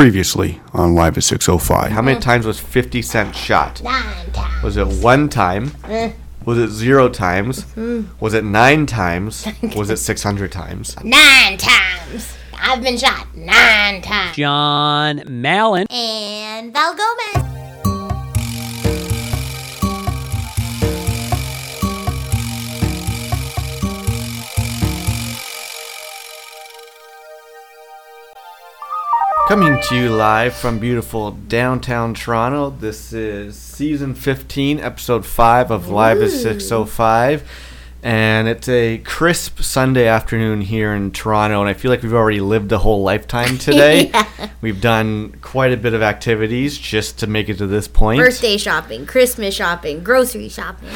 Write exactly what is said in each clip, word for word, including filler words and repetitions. previously on Live at six oh five. How many times was fifty cent shot? Nine times. Was it one time? Mm. Was it zero times? Mm-hmm. Was it nine times? Was it six hundred times? Nine times. I've been shot nine times. John Mallon. And Val Gomez. Coming to you live from beautiful downtown Toronto, this is season fifteen, episode five of Live Ooh. At six oh five, and it's a crisp Sunday afternoon here in Toronto, and I feel like we've already lived a whole lifetime today. Yeah. We've done quite a bit of activities just to make it to this point. Birthday shopping, Christmas shopping, grocery shopping.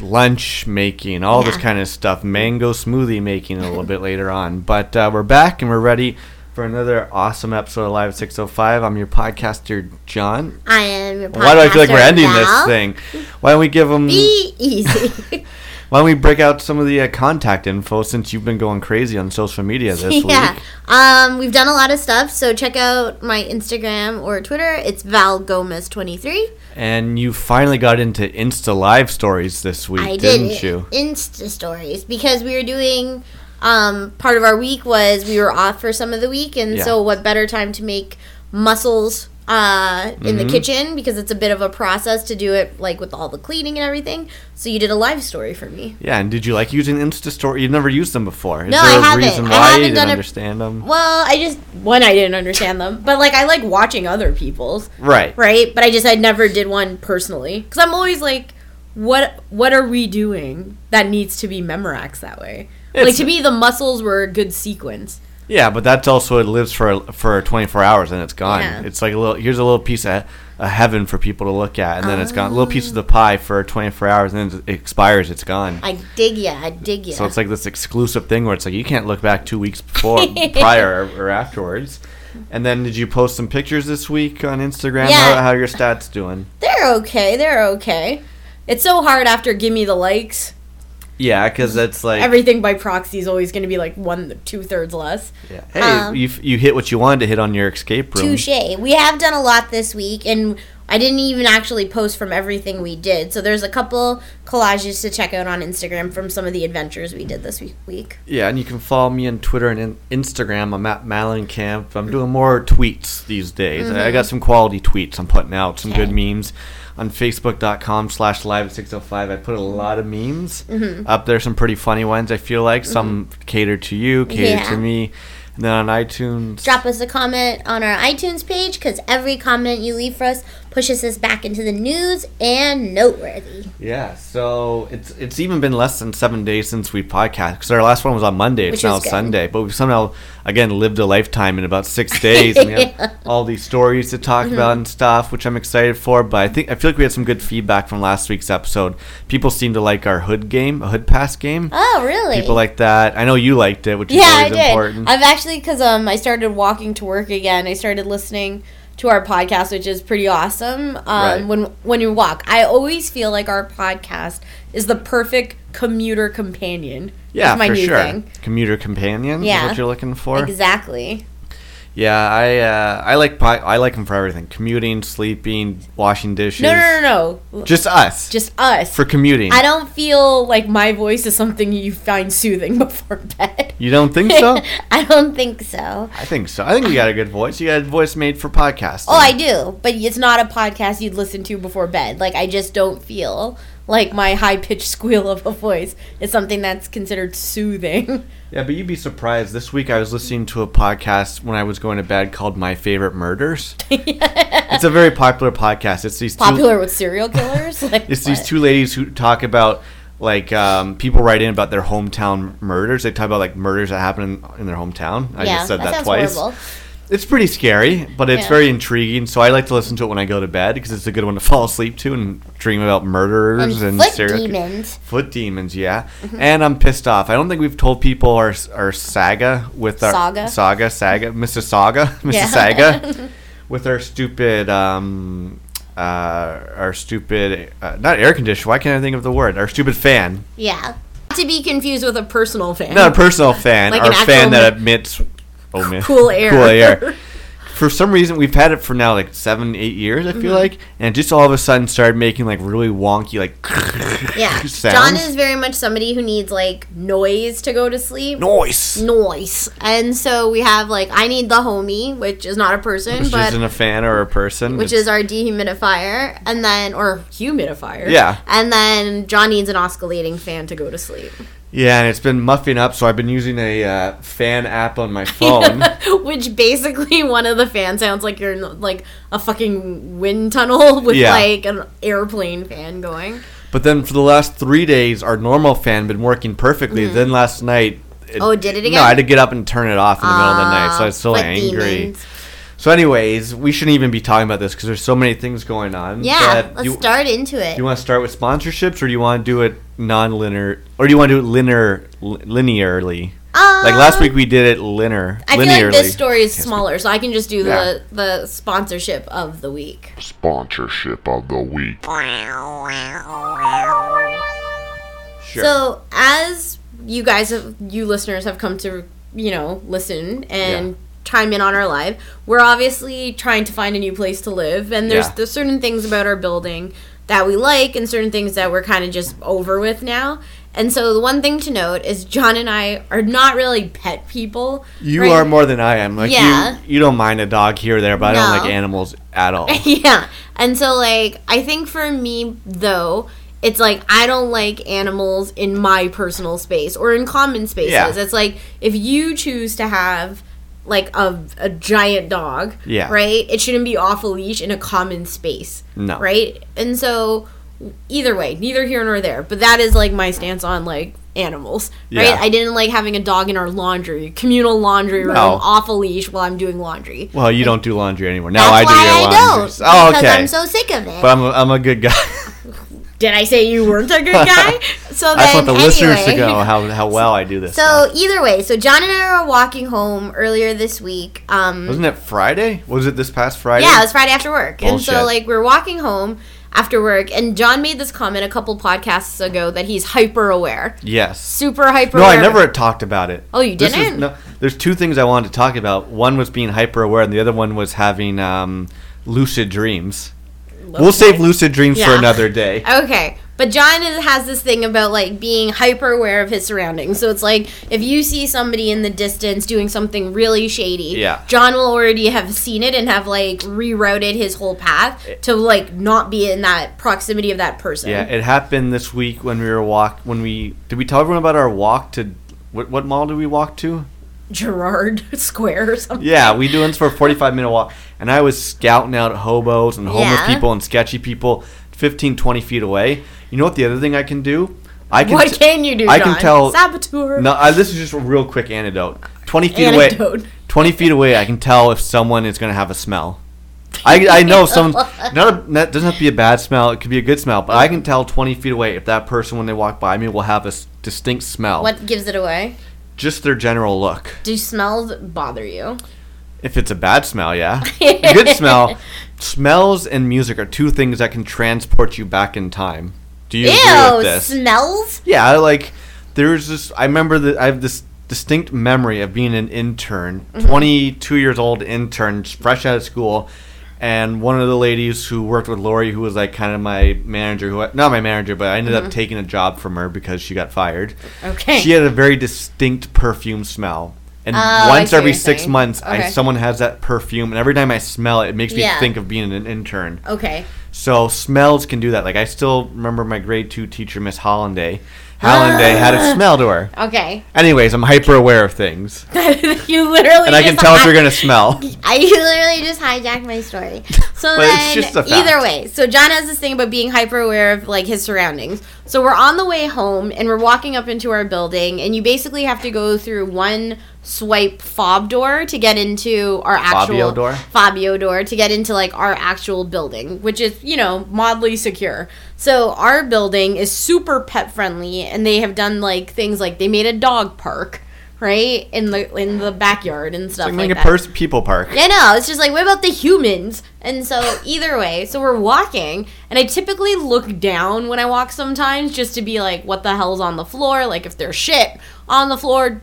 Lunch making, all yeah. this kind of stuff. Mango smoothie making a little bit later on, but uh, we're back and we're ready for another awesome episode of Live at six oh five. I'm your podcaster, John. I am your podcaster, Why do I feel like we're ending Val? This thing? Why don't we give them... Be easy. Why don't we break out some of the uh, contact info, since you've been going crazy on social media this yeah. week. Yeah, um, we've done a lot of stuff, so check out my Instagram or Twitter. It's Val Gomez twenty-three. And you finally got into Insta Live stories this week, I didn't did. you? Insta stories, because we were doing... Um, part of our week was we were off for some of the week, and yeah. so what better time to make mussels uh, in mm-hmm. the kitchen, because it's a bit of a process to do it, like with all the cleaning and everything. So you did a live story for me. Yeah, and did you like using Insta story? You've never used them before. Is no, there I a haven't. Reason why I haven't you didn't done understand a, them? Well, I just one I didn't understand them, but like I like watching other people's. Right. Right, but I just I never did one personally, because I'm always like, what what are we doing that needs to be Memorax that way? It's, like, to me, the muscles were a good sequence. Yeah, but that's also, it lives for for twenty-four hours and it's gone. Yeah. It's like a little, here's a little piece of a heaven for people to look at, and then oh. it's gone. A little piece of the pie for twenty-four hours, and then it expires, it's gone. I dig ya, I dig ya. So it's like this exclusive thing where it's like you can't look back two weeks before, prior, or, or afterwards. And then did you post some pictures this week on Instagram? Yeah. How, how are your stats doing? They're okay, they're okay. It's so hard after Gimme the Likes. Yeah, because that's like... Everything by proxy is always going to be like one, two-thirds less. Yeah. Hey, um, you you hit what you wanted to hit on your escape room. Touche. We have done a lot this week, and I didn't even actually post from everything we did. So there's a couple collages to check out on Instagram from some of the adventures we did this week. Yeah, and you can follow me on Twitter and Instagram. I'm at Mallon Camp. I'm doing more tweets these days. Mm-hmm. I got some quality tweets I'm putting out, some okay. good memes. On Facebook.com slash live at 605, I put a lot of memes mm-hmm. up there, some pretty funny ones, I feel like. Mm-hmm. Some cater to you, cater yeah. to me. And then on iTunes. Drop us a comment on our iTunes page, because every comment you leave for us pushes us back into the news and noteworthy. Yeah, so it's it's even been less than seven days since we podcast, because our last one was on Monday. It's Which now Sunday. But we've somehow, again, lived a lifetime in about six days. And we have yeah. all these stories to talk mm-hmm. about and stuff, which I'm excited for. But I think I feel like we had some good feedback from last week's episode. People seem to like our hood game, a hood pass game. Oh, really? People like that. I know you liked it, which is yeah, always I did. important. I've actually, because um, I started walking to work again, I started listening to our podcast, which is pretty awesome. Um, right. When when you walk, I always feel like our podcast is the perfect commuter companion. Yeah, my for new sure. Thing. Commuter companion yeah. is what you're looking for. Exactly. Yeah, I uh, I like I like them for everything: commuting, sleeping, washing dishes. No, no, no, no. Just us. Just us for commuting. I don't feel like my voice is something you find soothing before bed. You don't think so? I don't think so. I think so. I think you got a good voice. You got a voice made for podcasting. Oh, I do, but it's not a podcast you'd listen to before bed. Like I just don't feel like my high-pitched squeal of a voice is something that's considered soothing. Yeah, but you'd be surprised. This week I was listening to a podcast when I was going to bed called My Favorite Murders. yeah. It's a very popular podcast. It's these Popular two... with serial killers? Like it's what? These two ladies who talk about, like, um, people write in about their hometown murders. They talk about, like, murders that happen in, in their hometown. I yeah, just said that, that twice. Horrible. It's pretty scary, but it's yeah. very intriguing, so I like to listen to it when I go to bed because it's a good one to fall asleep to and dream about murderers and, and foot serial demons. Foot demons, yeah. Mm-hmm. And I'm pissed off. I don't think we've told people our our saga with our... Saga? Saga, saga, Missus Saga, Missus Yeah. Saga, with our stupid... Um, uh, our stupid... Uh, not air conditioner, why can't I think of the word? Our stupid fan. Yeah. Not to be confused with a personal fan. Not a personal fan, like our fan that admits... Oh, man. Cool air. Cool air. for some reason, we've had it for now like seven, eight years, I feel mm-hmm. like, and it just all of a sudden started making like really wonky, like yeah. sounds. John is very much somebody who needs like noise to go to sleep. Noise, noise, and so we have like I need the homie, which is not a person, which but isn't a fan or a person, which it's, is our dehumidifier, and then or humidifier, yeah, and then John needs an oscillating fan to go to sleep. Yeah, and it's been muffing up, so I've been using a uh, fan app on my phone. Which basically, one of the fan sounds like you're in like a fucking wind tunnel with yeah. like an airplane fan going. But then for the last three days, our normal fan been working perfectly. Mm-hmm. Then last night, it, oh, did it again? No, I had to get up and turn it off in the uh, middle of the night, so I was still like angry. Demons. So, anyways, we shouldn't even be talking about this because there's so many things going on. Yeah, let's you, start into it. Do you want to start with sponsorships, or do you want to do it non-linear, or do you want to do it linear, linearly? Um, like last week, we did it linear. I linearly. feel like this story is smaller, so I can just do yeah. the the sponsorship of the week. Sponsorship of the week. Sure. So, as you guys, have, you listeners, have come to, you know, listen and. Yeah. Chime in on our live. We're obviously trying to find a new place to live, and there's, yeah. there's certain things about our building that we like and certain things that we're kind of just over with now. And so the one thing to note is John and I are not really pet people. You right? are more than I am. Like yeah. you, you don't mind a dog here or there, but no. I don't like animals at all. Yeah. And so, like, I think for me, though, it's like I don't like animals in my personal space or in common spaces. Yeah. It's like if you choose to have... like a, a giant dog, yeah. right? It shouldn't be off a leash in a common space, no. right? And so either way, neither here nor there, but that is like my stance on like animals, yeah. right? I didn't like having a dog in our laundry, communal laundry room, no. off a leash while I'm doing laundry. Well, you don't do laundry anymore. Now I do your laundry. That's why I don't, because oh, okay. I'm so sick of it. But I'm a, I'm a good guy. Did I say you weren't a good guy? So then, I want the anyway, listeners to know how, how well I do this. So now. Either way, so John and I were walking home earlier this week. Um, Wasn't it Friday? Was it this past Friday? Yeah, it was Friday after work. Bullshit. And so like we're walking home after work, and John made this comment a couple podcasts ago that he's hyper aware. Yes. Super hyper aware. No, I never talked about it. Oh, you this didn't? Is, no, there's two things I wanted to talk about. One was being hyper aware, and the other one was having um, lucid dreams. Lucid. We'll save lucid dreams yeah. for another day. Okay. But John has this thing about, like, being hyper-aware of his surroundings. So it's like, if you see somebody in the distance doing something really shady, yeah. John will already have seen it and have, like, rerouted his whole path to, like, not be in that proximity of that person. Yeah, it happened this week when we were walk. When we did we tell everyone about our walk to... What, what mall did we walk to? Gerrard Square or something. Yeah, we doing this for a forty-five minute walk, and I was scouting out hobos and homeless yeah. people and sketchy people fifteen, twenty feet away. You know what the other thing I can do? I can. What t- can you do, I John? Can tell, Saboteur. No, I, this is just a real quick antidote. twenty feet antidote. away. twenty feet away, I can tell if someone is going to have a smell. I, I know some. Not a, that doesn't have to be a bad smell. It could be a good smell, but I can tell twenty feet away if that person, when they walk by me, will have a distinct smell. What gives it away? Just their general look. Do smells bother you? If it's a bad smell, yeah. A good smell. Smells and music are two things that can transport you back in time. Do you Ew, agree with this? Smells? Yeah, like there's this. I remember that I have this distinct memory of being an intern, mm-hmm. twenty-two years old intern, fresh out of school, and one of the ladies who worked with Lori, who was like kind of my manager, who I, not my manager, but I ended mm-hmm. up taking a job from her because she got fired. Okay. She had a very distinct perfume smell, and uh, once every six saying. months, okay. I, someone has that perfume, and every time I smell it, it makes me yeah. think of being an intern. Okay. So smells can do that. Like I still remember my grade two teacher, Miss Hollanday. Hollanday uh, had a smell to her. Okay. Anyways, I'm hyper aware of things. You literally and I can tell hi- if you're gonna smell. I you literally just hijacked my story. So but then, it's just a fact. Either way, so John has this thing about being hyper aware of like his surroundings. So we're on the way home and we're walking up into our building, and you basically have to go through one swipe fob door to get into our actual Fabio door. Fabio door to get into like our actual building, which is, you know, mildly secure. So our building is super pet friendly, and they have done like things like they made a dog park, right, in the in the backyard and stuff like, like, like that. Like a pers- people park. Yeah, no, it's just like, what about the humans? And so either way, so we're walking, and I typically look down when I walk sometimes just to be like, what the hell's on the floor? Like if there's shit on the floor.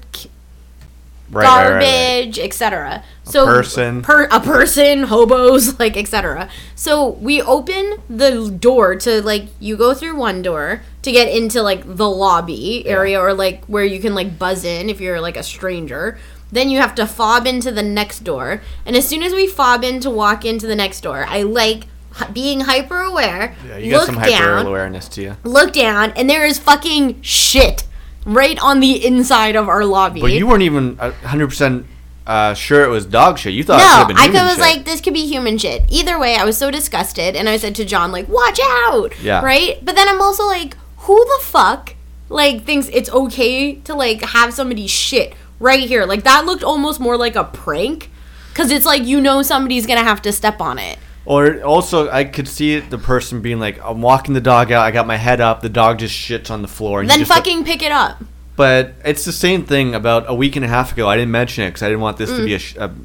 right, garbage, right, right, right. et cetera. So a person, per, a person, hobos, like et cetera. So we open the door to like you go through one door to get into like the lobby yeah. area or like where you can like buzz in if you're like a stranger. Then you have to fob into the next door, and as soon as we fob in to walk into the next door, I like. Being hyper aware, yeah, you got some hyper awareness to you. Look down, and there is fucking shit right on the inside of our lobby. But you weren't even one hundred percent uh, sure it was dog shit. You thought no, it could have been human shit. No, I was like, this could be human shit. Either way, I was so disgusted, and I said to John, like, watch out, yeah. right? But then I'm also like, who the fuck, like, thinks it's okay to, like, have somebody shit right here? Like, that looked almost more like a prank, because it's like, you know somebody's going to have to step on it. Or also, I could see the person being like, I'm walking the dog out, I got my head up, the dog just shits on the floor. And then you just fucking look, pick it up. But it's the same thing about a week and a half ago. I didn't mention it because I didn't want this mm. to be a, sh- a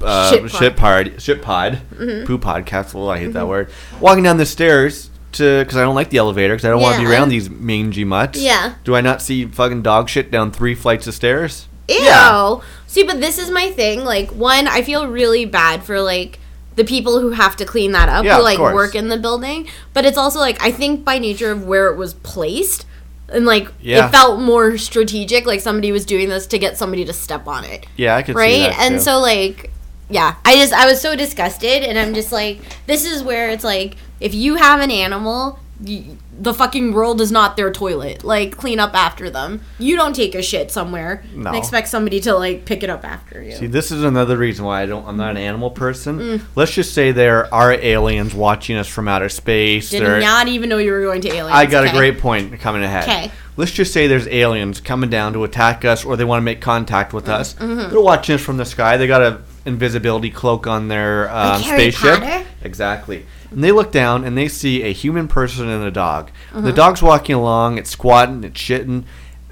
uh, shit pod. Shit pod. Shit pod mm-hmm. Poo podcast. Well, I hate mm-hmm. that word. Walking down the stairs to because I don't like the elevator because I don't yeah. want to be around these mangy mutts. Yeah. Do I not see fucking dog shit down three flights of stairs? Ew. Yeah. See, but this is my thing. Like, one, I feel really bad for, like, the people who have to clean that up, yeah, who, like, work in the building. But it's also, like, I think by nature of where it was placed, and, like, yeah. it felt more strategic, like somebody was doing this to get somebody to step on it. Yeah, I could right? see that, and too. So, like, yeah. I just, I was so disgusted, and I'm just, like, this is where it's, like, if you have an animal, you, the fucking world is not their toilet. Like, clean up after them. You don't take a shit somewhere no. and expect somebody to, like, pick it up after you. See, this is another reason why I don't, I'm not an animal person. Mm. Let's just say there are aliens watching us from outer space. Did They're, not even know you were going to aliens. I got okay. a great point coming ahead. Okay. Let's just say there's aliens coming down to attack us or they want to make contact with mm. us. Mm-hmm. They're watching us from the sky. They got an invisibility cloak on their um, spaceship. Potter? Exactly. And they look down, and they see a human person and a dog. Mm-hmm. The dog's walking along. It's squatting. It's shitting.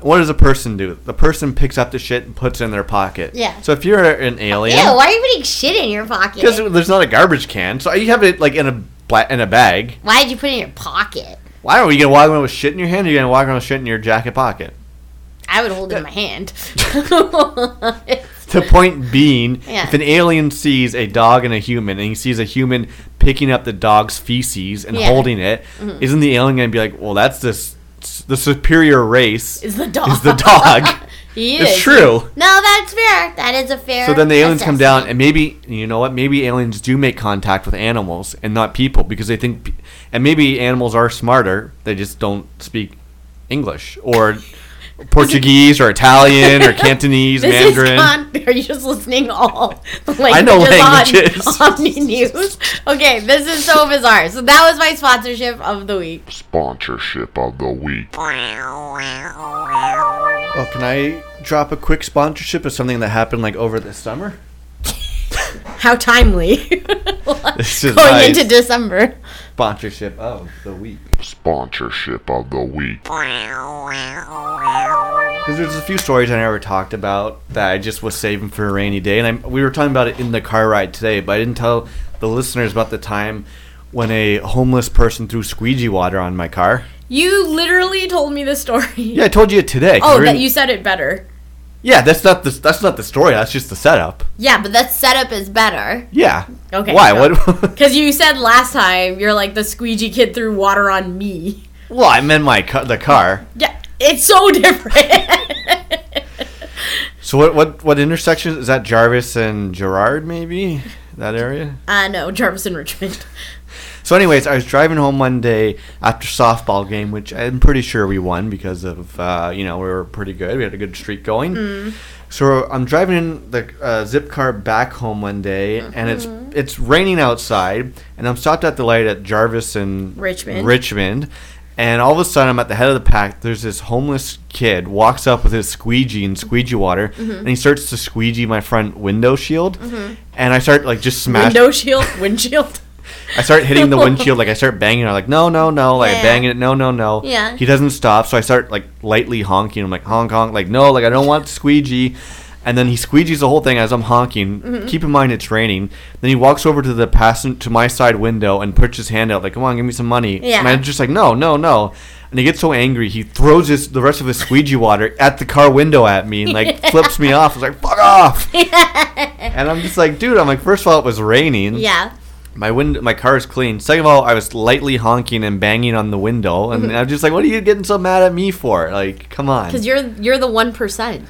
What does a person do? The person picks up the shit and puts it in their pocket. Yeah. So if you're an alien... Ew, why are you putting shit in your pocket? Because there's not a garbage can. So you have it, like, in a bla- in a bag. Why did you put it in your pocket? Why are you going to walk around with shit in your hand, or are you going to walk around with shit in your jacket pocket? I would hold it in my hand. The point being, yeah. if an alien sees a dog and a human, and he sees a human picking up the dog's feces and yeah. holding it, mm-hmm. isn't the alien going to be like, well, that's this, the superior race is the dog. Is the dog. It's is. True. No, that's fair. That is a fair So then the aliens assessment. Come down, and maybe, you know what, maybe aliens do make contact with animals and not people because they think, and maybe animals are smarter, they just don't speak English or... Portuguese or Italian or Cantonese, this Mandarin. Is con- Are you just listening all the languages I know languages. On Omni-News? Okay, this is so bizarre. So that was my sponsorship of the week. Sponsorship of the week. Oh, can I drop a quick sponsorship of something that happened like over the summer? How timely. This is going nice. Into December. Sponsorship of the week. Sponsorship of the week. Because there's a few stories I never talked about that I just was saving for a rainy day. And I, we were talking about it in the car ride today, but I didn't tell the listeners about the time when a homeless person threw squeegee water on my car. You literally told me this story. Yeah, I told you it today. Oh, that in- you said it better. Yeah, that's not the that's not the story. That's just the setup. Yeah, but that setup is better. Yeah. Okay. Why? So, what? Because you said last time you're like the squeegee kid threw water on me. Well, I meant my car, the car. Yeah, it's so different. So what what what intersection is that? Jarvis and Gerrard, maybe that area. Uh no, Jarvis and Richmond. So, anyways, I was driving home one day after softball game, which I'm pretty sure we won because of, uh, you know, we were pretty good. We had a good streak going. Mm. So I'm driving the uh, zip car back home one day, mm-hmm. and it's it's raining outside, and I'm stopped at the light at Jarvis and Richmond. Richmond, and all of a sudden I'm at the head of the pack. There's this homeless kid walks up with his squeegee and squeegee water, mm-hmm. and he starts to squeegee my front window shield, mm-hmm. and I start like just smashing window shield, windshield. I start hitting the windshield, like I start banging it. I'm like, no, no, no, like yeah. banging it, no, no, no. Yeah. He doesn't stop, so I start like lightly honking. I'm like, honk, honk, like no, like I don't want to squeegee. And then he squeegees the whole thing as I'm honking. Mm-hmm. Keep in mind it's raining. Then he walks over to the passenger to my side window and puts his hand out, like, come on, give me some money. Yeah. And I'm just like, no, no, no. And he gets so angry, he throws his, the rest of his squeegee water at the car window at me and, like, flips me off. I was like, fuck off. And I'm just like, dude, I'm like, first of all, it was raining. Yeah. My window, my car is clean. Second of all, I was lightly honking and banging on the window. And mm-hmm. I'm just like, what are you getting so mad at me for? Like, come on. Because you're, you're the one percent.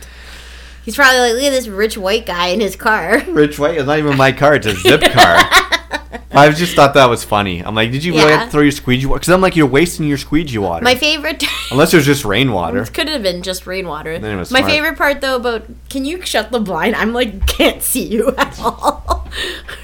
He's probably like, look at this rich white guy in his car. Rich white? It's not even my car. It's a Zip car. I just thought that was funny. I'm like, did you yeah. really have to throw your squeegee water? Because I'm like, you're wasting your squeegee water. My favorite... Unless it was just rainwater. It could have been just rainwater. Then it was My smart. favorite part, though, about... Can you shut the blind? I'm like, can't see you at all.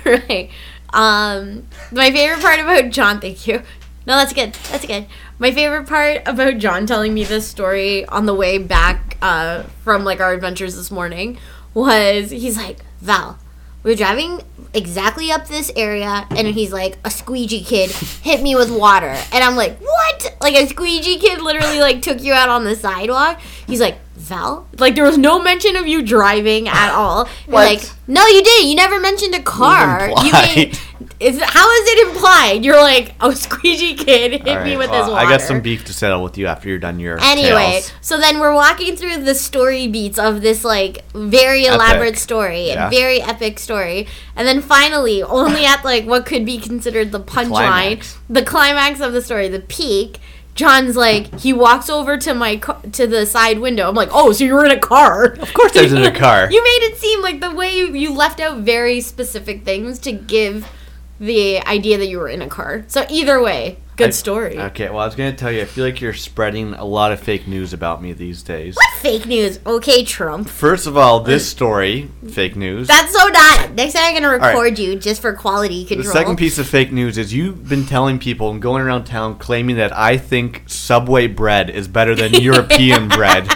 Right. Um, my favorite part about John... Thank you. No, that's good. That's good. My favorite part about John telling me this story on the way back uh, from, like, our adventures this morning was... He's like, Val... We're driving exactly up this area, and he's like, a squeegee kid hit me with water. And I'm like, what? Like, a squeegee kid literally, like, took you out on the sidewalk? He's like, Val? Like, there was no mention of you driving at all. What? Like, no, you didn't. You never mentioned a car. You made, is, how is it implied? You're like, oh, squeegee kid hit right, me with well, his water. I got some beef to settle with you after you're done your Anyway, tales. So then we're walking through the story beats of this, like, very epic. elaborate story. Yeah. Very epic story. And then finally, only at, like, what could be considered the punchline, the, the climax of the story, the peak, John's like, he walks over to my car, to the side window. I'm like, oh, so you were in a car. Of course I was in a car. You made it seem like the way you, you left out very specific things to give the idea that you were in a car. So either way, good I, story. Okay, well, I was going to tell you, I feel like you're spreading a lot of fake news about me these days. What fake news? Okay, Trump. First of all, this story, fake news. That's so not. Next time I'm going to record right. you just for quality control. The second piece of fake news is you've been telling people and going around town claiming that I think Subway bread is better than European bread.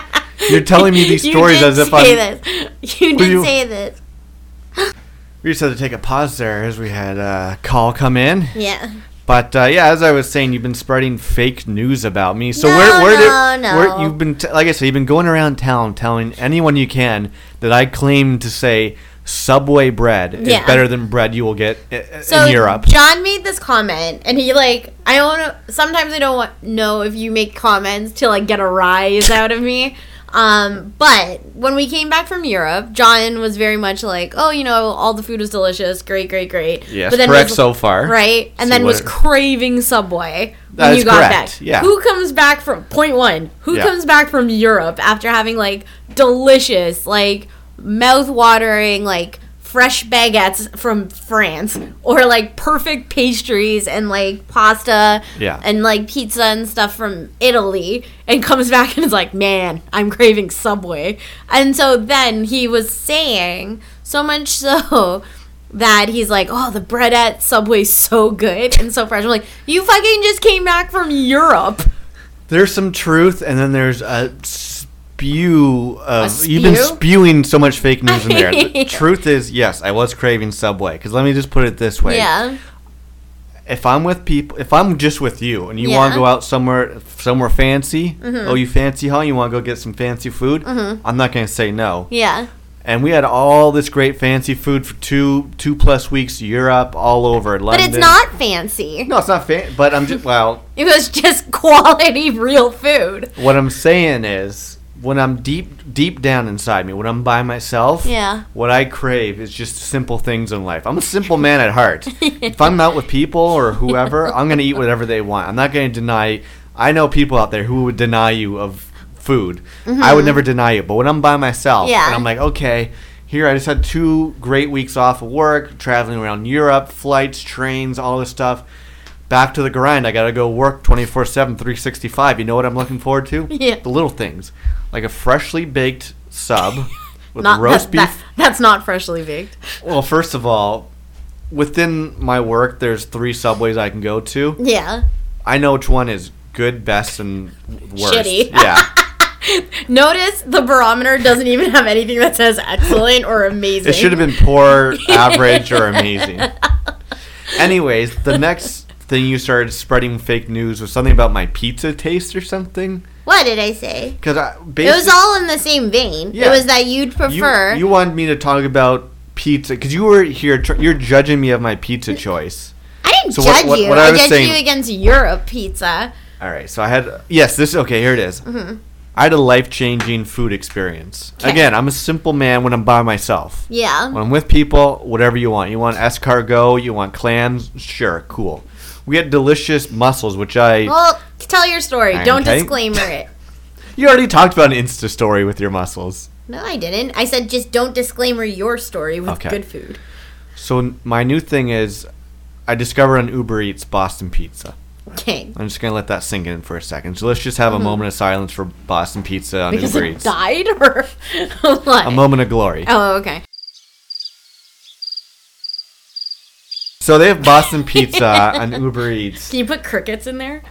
You're telling me these stories as if I'm... You did say this. You did say this. We just had to take a pause there as we had a call come in. Yeah. But, uh, yeah, as I was saying, you've been spreading fake news about me. So no, where, where no, did, no. Where you've been, t- like I said, you've been going around town telling anyone you can that I claim to say Subway bread yeah. is better than bread you will get I- so in Europe. John made this comment, and he, like, I don't, sometimes I don't want, know if you make comments to, like, get a rise out of me. Um, but when we came back from Europe, John was very much like, oh, you know, all the food was delicious. Great, great, great. Yes, but then correct was, so far. Right? And See then was it... craving Subway when you got correct. back. Yeah. Who comes back from, point one, who yeah. comes back from Europe after having, like, delicious, like, mouth-watering, like, fresh baguettes from France or, like, perfect pastries and, like, pasta yeah. and, like, pizza and stuff from Italy and comes back and is like, man, I'm craving Subway. And so then he was saying so much so that he's like, oh, the bread at Subway's so good and so fresh. I'm like, you fucking just came back from Europe. There's some truth and then there's a... Spew, uh, spew you've been spewing so much fake news in there. The truth is, yes, I was craving Subway. Because let me just put it this way. Yeah. If I'm with people, if I'm just with you, and you yeah. want to go out somewhere, somewhere fancy, mm-hmm. oh, you fancy, huh? You want to go get some fancy food? Mm-hmm. I'm not going to say no. Yeah. And we had all this great fancy food for two, two plus weeks, Europe, all over London. But it's not fancy. No, it's not fancy. But I'm just well. It was just quality, real food. What I'm saying is. When I'm deep, deep down inside me, when I'm by myself, yeah. what I crave is just simple things in life. I'm a simple man at heart. If I'm out with people or whoever, I'm going to eat whatever they want. I'm not going to deny. I know people out there who would deny you of food. Mm-hmm. I would never deny you. But when I'm by myself yeah. and I'm like, okay, here I just had two great weeks off of work, traveling around Europe, flights, trains, all this stuff. Back to the grind. I got to go work twenty-four seven, three sixty-five. You know what I'm looking forward to? Yeah. The little things. Like a freshly baked sub with not, roast that, beef. That, that's not freshly baked. Well, first of all, within my work, there's three Subways I can go to. Yeah. I know which one is good, best, and worst. Shitty. Yeah. Notice the barometer doesn't even have anything that says excellent or amazing. It should have been poor, average, or amazing. Anyways, the next... Then you started spreading fake news with something about my pizza taste or something. What did I say? Because it was all in the same vein. Yeah. It was that you'd prefer. You, you wanted me to talk about pizza because you were here. You're judging me of my pizza choice. I didn't so judge what, what, what you. I, I judged saying, you against Europe pizza. All right. So I had yes. This okay. Here it is. Mm-hmm. I had a life-changing food experience. Kay. Again, I'm a simple man when I'm by myself. Yeah. When I'm with people, whatever you want. You want escargot? You want clams? Sure. Cool. We had delicious mussels, which I... Well, tell your story. Okay. Don't disclaimer it. You already talked about an Insta story with your mussels. No, I didn't. I said just don't disclaimer your story with okay. good food. So my new thing is I discovered on Uber Eats Boston Pizza. Okay. I'm just going to let that sink in for a second. So let's just have mm-hmm. a moment of silence for Boston Pizza on because Uber Eats. Because it died? Or what? A moment of glory. Oh, okay. So they have Boston Pizza on Uber Eats. Can you put crickets in there?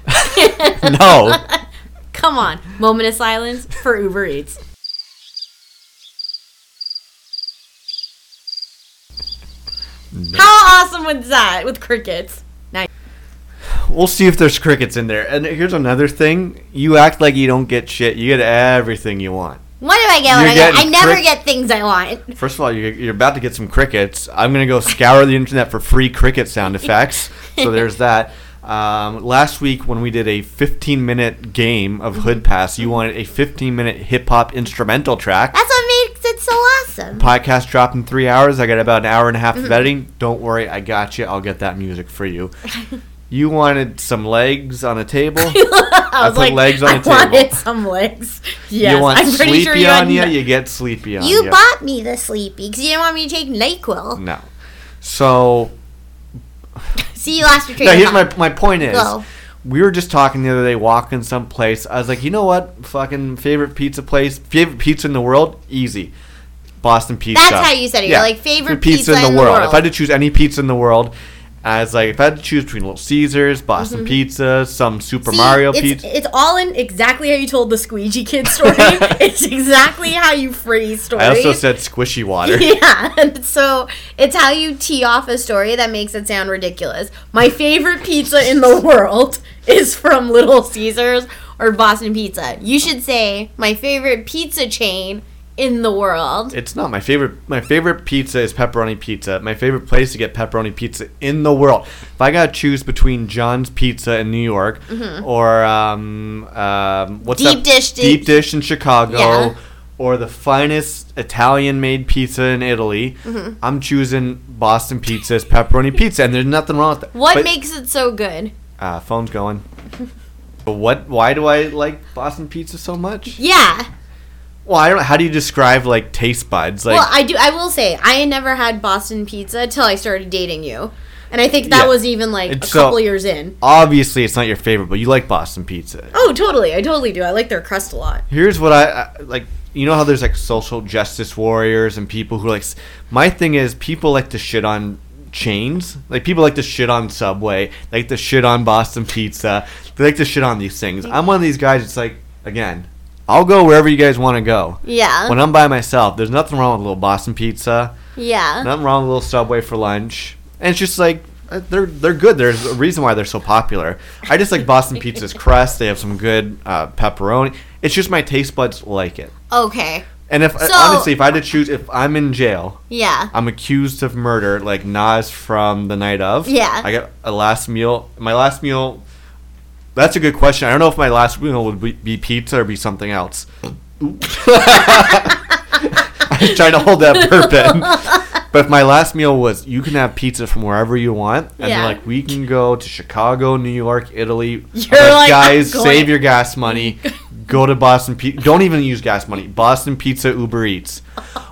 No. Come on. Moment of silence for Uber Eats. No. How awesome was that with crickets? Nice. We'll see if there's crickets in there. And here's another thing. You act like you don't get shit. You get everything you want. What do I get when I get? I never cric- get things I want. First of all, you're, you're about to get some crickets. I'm going to go scour the internet for free cricket sound effects. So there's that. Um, last week when we did a fifteen-minute game of Hood Pass, you wanted a fifteen-minute hip-hop instrumental track. That's what makes it so awesome. Podcast dropped in three hours. I got about an hour and a half mm-hmm. of editing. Don't worry. I got you. I'll get that music for you. You wanted some legs on a table. I, I put like, legs on I a table. I wanted some legs. Yes, you want I'm pretty sleepy sure you on you, no. you get sleepy on you. You bought me the sleepy because you didn't want me to take NyQuil. No. So. See you last retreat. No, here's my my point is, Go. we were just talking the other day, walking someplace. I was like, you know what, fucking favorite pizza place, favorite pizza in the world, easy. Boston Pizza. That's how you said it. Yeah. You're like favorite pizza, pizza in, the, in world. the world. If I had to choose any pizza in the world. I was like, if I had to choose between Little Caesars, Boston mm-hmm. Pizza, some Super See, Mario it's, pizza. It's all in exactly how you told the Squeegee Kid story. It's exactly how you phrase stories. I also said squishy water. Yeah. And so it's how you tee off a story that makes it sound ridiculous. My favorite pizza in the world is from Little Caesars or Boston Pizza. You should say, my favorite pizza chain in the world. It's not my favorite. My favorite pizza is pepperoni pizza. My favorite place to get pepperoni pizza in the world. If I gotta choose between John's Pizza in New York mm-hmm. or um, um, what's deep that? dish, deep, deep dish in Chicago, yeah. or the finest Italian-made pizza in Italy, mm-hmm. I'm choosing Boston Pizza as pepperoni pizza, and there's nothing wrong with that. What but, makes it so good? Uh, phone's going. But what? Why do I like Boston Pizza so much? Yeah. Well, I don't know. How do you describe, like, taste buds? Like, well, I do. I will say, I had never had Boston pizza till I started dating you. And I think that yeah. was even, like, and a so, couple years in. Obviously, it's not your favorite, but you like Boston pizza. Oh, totally. I totally do. I like their crust a lot. Here's what I, I like. You know how there's, like, social justice warriors and people who, like... My thing is, people like to shit on chains. Like, people like to shit on Subway. They like to shit on Boston pizza. They like to shit on these things. I'm one of these guys that's, like, again... I'll go wherever you guys want to go. Yeah. When I'm by myself, there's nothing wrong with a little Boston pizza. Yeah. Nothing wrong with a little Subway for lunch. And it's just like, they're they're good. There's a reason why they're so popular. I just like Boston pizza's crust. They have some good uh, pepperoni. It's just my taste buds like it. Okay. And if so, honestly, if I had to choose, if I'm in jail. Yeah. I'm accused of murder, like Nas from The Night Of. Yeah. I got a last meal. My last meal... That's a good question. I don't know if my last meal would be pizza or be something else. I was trying to hold that burp in. But if my last meal was, you can have pizza from wherever you want. And yeah. they're like, we can go to Chicago, New York, Italy. You're I'm like, like, guys, I'm save your gas money. Go to Boston Pizza. Don't even use gas money. Boston Pizza, Uber Eats.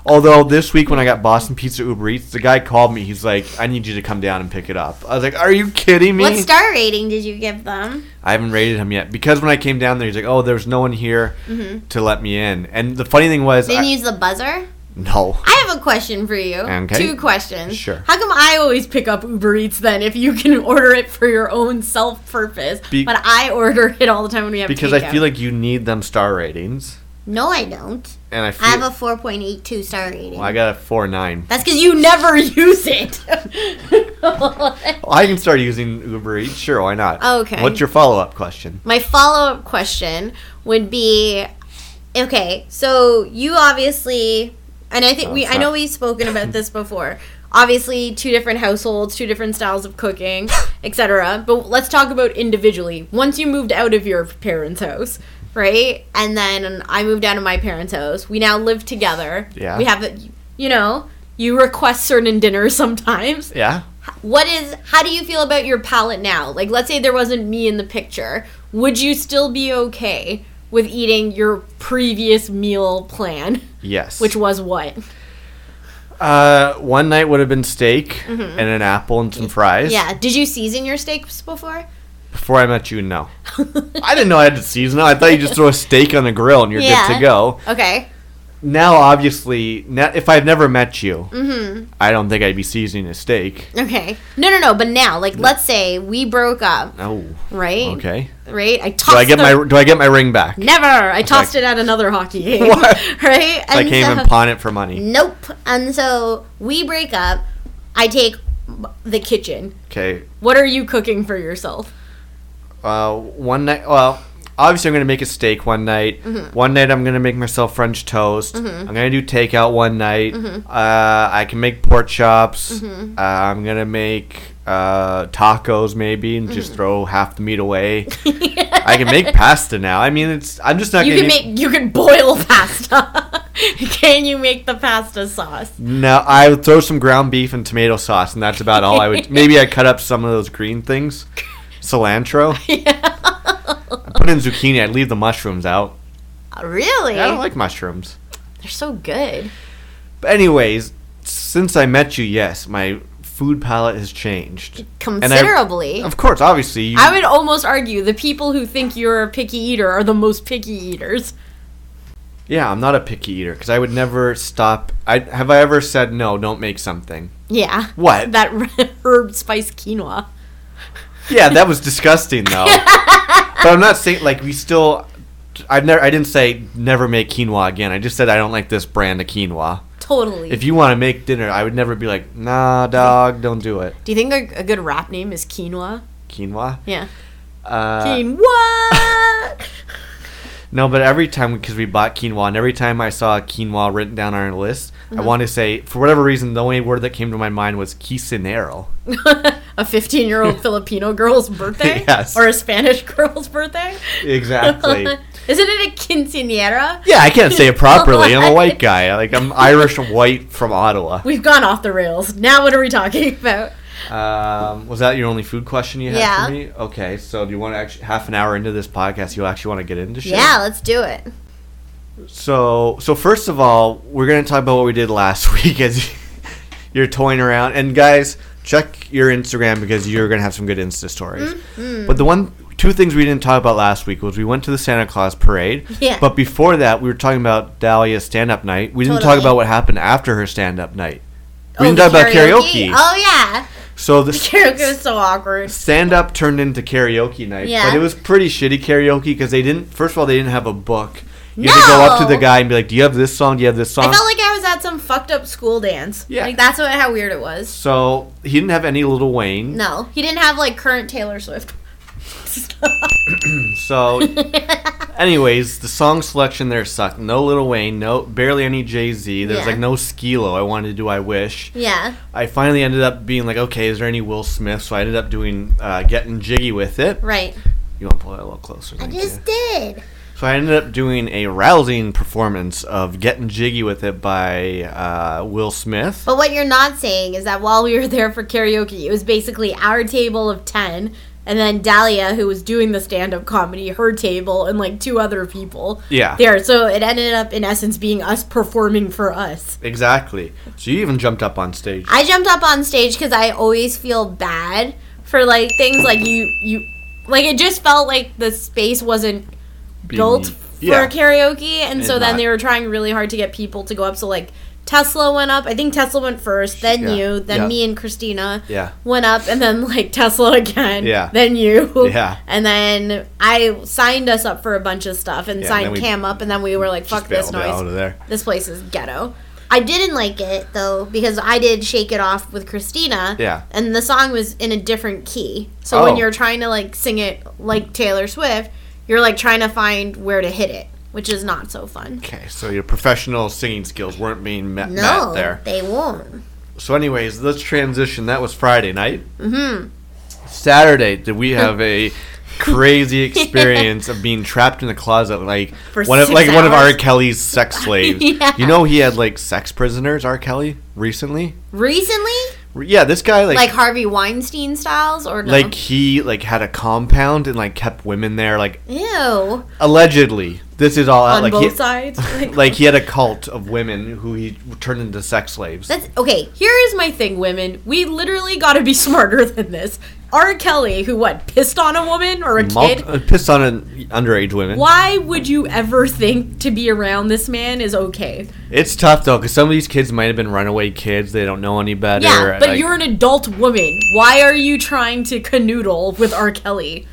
Although this week when I got Boston Pizza, Uber Eats, the guy called me. He's like, I need you to come down and pick it up. I was like, are you kidding me? What star rating did you give them? I haven't rated him yet. Because when I came down there, he's like, oh, there's no one here mm-hmm. to let me in. And the funny thing was... Didn't I- you use the buzzer? No. I have a question for you. Okay. Two questions. Sure. How come I always pick up Uber Eats then if you can order it for your own self-purpose, Be- but I order it all the time when we have Because takeout. I feel like you need them star ratings. No, I don't. And I, feel- I have a four point eight two star rating. Well, I got a four point nine. That's because you never use it. Well, I can start using Uber Eats. Sure, why not? Okay. What's your follow-up question? My follow-up question would be, okay, so you obviously... And I think oh, we, I know we've spoken about this before. obviously two different households, two different styles of cooking, et cetera. But let's talk about individually. Once you moved out of your parents' house, right? And then I moved out of my parents' house. We now live together. Yeah. We have, you know, you request certain dinners sometimes. Yeah. What is, how do you feel about your palate now? Like, let's say there wasn't me in the picture. Would you still be okay with eating your previous meal plan? Yes. Which was what? Uh, one night would have been steak mm-hmm. and an apple and some fries. Yeah. Did you season your steaks before? Before I met you, no. I didn't know I had to season it. I thought you just throw a steak on the grill and you're yeah. good to go. Okay. Now, obviously, now, if I've never met you, mm-hmm. I don't think I'd be seasoning a steak. Okay. No, no, no. But now, like, no. let's say we broke up. Oh. Right? Okay. Right? I tossed do I get the... my Do I get my ring back? Never. I it's tossed like... it at another hockey game. What? Right? And I can't so... even pawn it for money. Nope. And so we break up. I take the kitchen. Okay. What are you cooking for yourself? Uh, one night, well... Obviously, I'm going to make a steak one night. Mm-hmm. One night, I'm going to make myself French toast. Mm-hmm. I'm going to do takeout one night. Mm-hmm. Uh, I can make pork chops. Mm-hmm. Uh, I'm going to make uh, tacos maybe and mm-hmm. just throw half the meat away. yeah. I can make pasta now. I mean, it's I'm just not going to... Make, you can boil pasta. Can you make the pasta sauce? No, I would throw some ground beef and tomato sauce, and that's about all I would... Maybe I cut up some of those green things. Cilantro. yeah. I put in zucchini. I leave the mushrooms out. Really? I don't like mushrooms. They're so good. But anyways, since I met you, yes, my food palette has changed. Considerably. I, of course, obviously. You, I would almost argue the people who think you're a picky eater are the most picky eaters. Yeah, I'm not a picky eater because I would never stop. I Have I ever said, no, don't make something? Yeah. What? That herb spice quinoa. Yeah, that was disgusting, though. But I'm not saying, like, we still, I've never, I didn't say never make quinoa again. I just said I don't like this brand of quinoa. Totally. If you want to make dinner, I would never be like, nah, dog, don't do it. Do you think a, a good rap name is quinoa? Quinoa? Yeah. Uh, quinoa! No, but every time, because we bought quinoa, and every time I saw quinoa written down on our list, mm-hmm. I want to say, for whatever reason, the only word that came to my mind was quinceanero. A fifteen-year-old Filipino girl's birthday? Yes. Or a Spanish girl's birthday? Exactly. Isn't it a quinceanera? Yeah, I can't say it properly. I'm a white guy. Like, I'm Irish and white from Ottawa. We've gone off the rails. Now what are we talking about? Um, was that your only food question you had yeah. for me? Okay, so do you want to actually half an hour into this podcast, you'll actually want to get into shit? Yeah, let's do it. So, so first of all, we're going to talk about what we did last week as you're toying around. And guys, check your Instagram because you're going to have some good Insta stories. Mm-hmm. But the one, two things we didn't talk about last week was we went to the Santa Claus Parade. Yeah. But before that, we were talking about Dahlia's stand-up night. We didn't totally. talk about what happened after her stand-up night. We oh, didn't talk karaoke? about karaoke. Oh, yeah. So the, the karaoke was so awkward. Stand-up turned into karaoke night. Yeah. But it was pretty shitty karaoke because they didn't... First of all, they didn't have a book. You no. had to go up to the guy and be like, do you have this song? Do you have this song? I felt like I was at some fucked up school dance. Yeah. Like, that's what, how weird it was. So he didn't have any Lil Wayne. No. He didn't have, like, current Taylor Swift. So, anyways, the song selection there sucked. No Lil Wayne, no barely any Jay-Z. There's yeah. like no Skee-Lo. I wanted to do I Wish. Yeah. I finally ended up being like, okay, is there any Will Smith? So I ended up doing uh, Getting Jiggy with It. Right. You want to pull it a little closer? I just you. did. So I ended up doing a rousing performance of Getting Jiggy with It by uh, Will Smith. But what you're not saying is that while we were there for karaoke, it was basically our table of ten. And then Dahlia, who was doing the stand-up comedy, her table, and, like, two other people. Yeah. There. So it ended up, in essence, being us performing for us. Exactly. So you even jumped up on stage. I jumped up on stage because I always feel bad for, like, things like you... you like, it just felt like the space wasn't being built for yeah. karaoke. And, and so not. then they were trying really hard to get people to go up. So, like... Tesla went up. I think Tesla went first, then yeah. you, then yeah. me and Christina yeah. went up, and then, like, Tesla again, yeah. then you. Yeah. And then I signed us up for a bunch of stuff and yeah, signed and Cam up, and then we were like, fuck this noise. Out of there. This place is ghetto. I didn't like it, though, because I did Shake It Off with Christina, yeah. and the song was in a different key. So oh. when you're trying to, like, sing it like Taylor Swift, you're, like, trying to find where to hit it. Which is not so fun. Okay, so your professional singing skills weren't being met, no, met there. No, they weren't. So anyways, let's transition. That was Friday night. Mm-hmm. Saturday, did we have a crazy experience of being trapped in the closet like For one of like hours. one of R. Kelly's sex slaves. Yeah. You know he had like sex prisoners, R. Kelly, recently? Recently? Yeah, this guy like like Harvey Weinstein styles or no? Like he like had a compound and like kept women there like ew. Allegedly, this is all out. On like both he, sides. Like he had a cult of women who he turned into sex slaves. That's okay. Here is my thing, women. We literally got to be smarter than this. R. Kelly, who what pissed on a woman or a Mul- kid? Pissed on an underage woman. Why would you ever think to be around this man is okay? It's tough though, because some of these kids might have been runaway kids. They don't know any better. Yeah, but like, you're an adult woman. Why are you trying to canoodle with R. Kelly?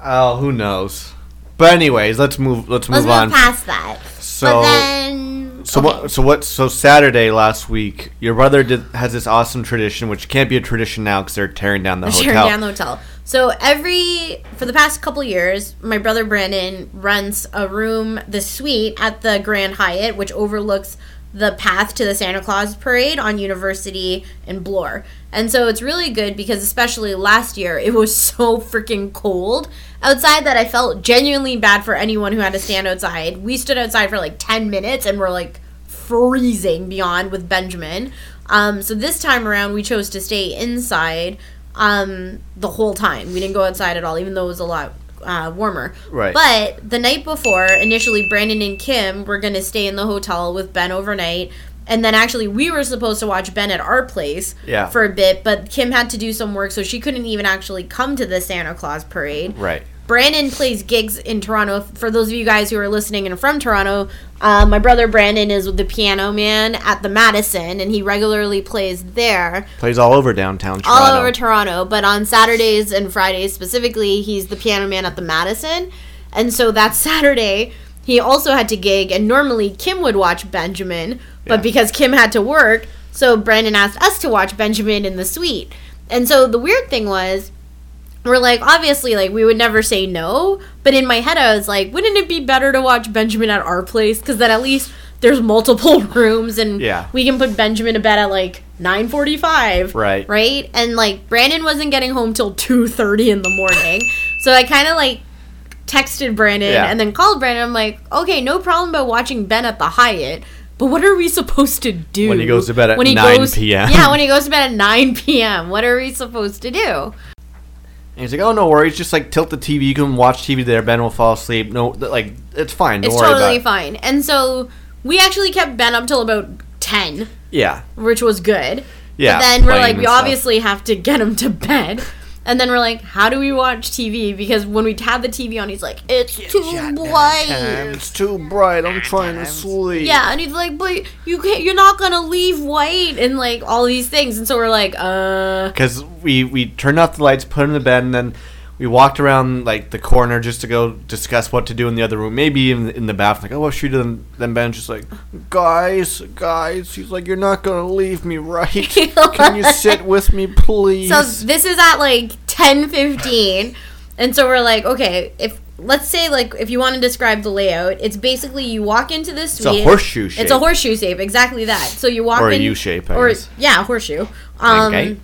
Oh, who knows? But anyways, let's move. Let's move let's on. Let's move past that. So but then, so okay. what? So what? So Saturday last week, your brother did, has this awesome tradition, which can't be a tradition now because they're tearing down the they're hotel. Tearing down the hotel. So every for the past couple years, my brother Brandon rents a room, the suite at the Grand Hyatt, which overlooks the path to the Santa Claus Parade on University and Bloor. And so it's really good because especially last year, it was so freaking cold outside that I felt genuinely bad for anyone who had to stand outside. We stood outside for like ten minutes and we're like freezing beyond with Benjamin. Um, so this time around, we chose to stay inside um, the whole time. We didn't go outside at all, even though it was a lot Uh, warmer. Right. But the night before, initially Brandon and Kim were going to stay in the hotel with Ben overnight. And then actually we were supposed to watch Ben at our place yeah. for a bit. But Kim had to do some work, so she couldn't even actually come to the Santa Claus Parade. Right. Brandon plays gigs in Toronto. For those of you guys who are listening and are from Toronto, uh, my brother Brandon is the piano man at the Madison, and he regularly plays there. Plays all over downtown Toronto. All over Toronto, but on Saturdays and Fridays specifically, he's the piano man at the Madison. And so that Saturday, he also had to gig, and normally Kim would watch Benjamin, but yeah. because Kim had to work, so Brandon asked us to watch Benjamin in the suite. And so the weird thing was, we're like, obviously, like, we would never say no, but in my head I was like, wouldn't it be better to watch Benjamin at our place? Because then at least there's multiple rooms and yeah. we can put Benjamin to bed at, like, nine forty-five. Right. Right? And, like, Brandon wasn't getting home till two thirty in the morning. So I kind of, like, texted Brandon yeah. and then called Brandon. I'm like, okay, no problem about watching Ben at the Hyatt, but what are we supposed to do? When he goes to bed at nine p.m. Yeah, when he goes to bed at nine p.m. What are we supposed to do? And he's like, oh, no worries. Just, like, tilt the T V. You can watch T V there. Ben will fall asleep. No, like, it's fine. Don't it's worry totally about fine. It. And so we actually kept Ben up till about ten. Yeah. Which was good. Yeah. But then we're like, we stuff. obviously have to get him to bed. And then we're like, how do we watch T V? Because when we had the T V on, he's like, it's too yeah, bright. It's too bright. I'm trying to sleep. Yeah. And he's like, but you can't, you're not going to leave white and, like, all these things. And so we're like, uh. Because we, we turned off the lights, put him to bed, and then we walked around, like, the corner just to go discuss what to do in the other room. Maybe even in the bathroom. Like, oh, what should we do? Then Ben's just like, guys, guys. He's like, you're not going to leave me, right? Can you sit with me, please? So this is at, like, ten fifteen. And so we're like, okay, if let's say, like, if you want to describe the layout, it's basically you walk into this suite. It's a horseshoe shape. It's a horseshoe shape. Exactly that. So you walk or in. Or a U-shape, I or, guess. Yeah, horseshoe. Um, okay.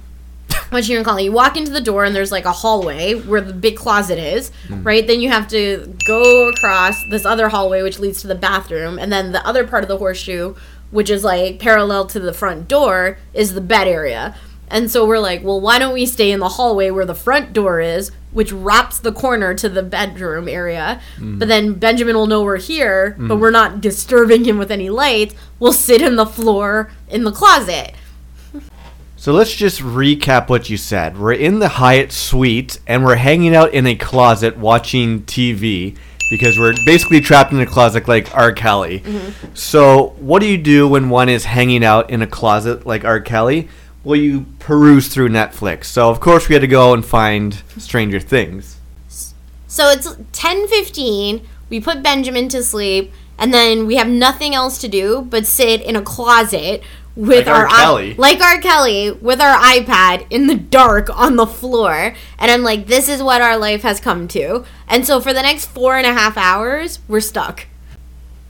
What you gonna call it? You walk into the door and there's like a hallway where the big closet is, mm. right? Then you have to go across this other hallway which leads to the bathroom, and then the other part of the horseshoe, which is like parallel to the front door, is the bed area. And so we're like, well, why don't we stay in the hallway where the front door is, which wraps the corner to the bedroom area. Mm. But then Benjamin will know we're here, mm. but we're not disturbing him with any lights. We'll sit on the floor in the closet. So let's just recap what you said. We're in the Hyatt suite, and we're hanging out in a closet watching T V because we're basically trapped in a closet like R. Kelly. Mm-hmm. So what do you do when one is hanging out in a closet like R. Kelly? Well, you peruse through Netflix. So, of course, we had to go and find Stranger Things. So it's ten fifteen. We put Benjamin to sleep, and then we have nothing else to do but sit in a closet with like our R. Kelly. I- like R. Kelly with our iPad in the dark on the floor, and I'm like, this is what our life has come to. And so for the next four and a half hours, we're stuck.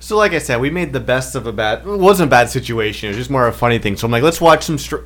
So like I said, we made the best of a bad... It wasn't a bad situation. It was just more of a funny thing. So I'm like, let's watch some... Str-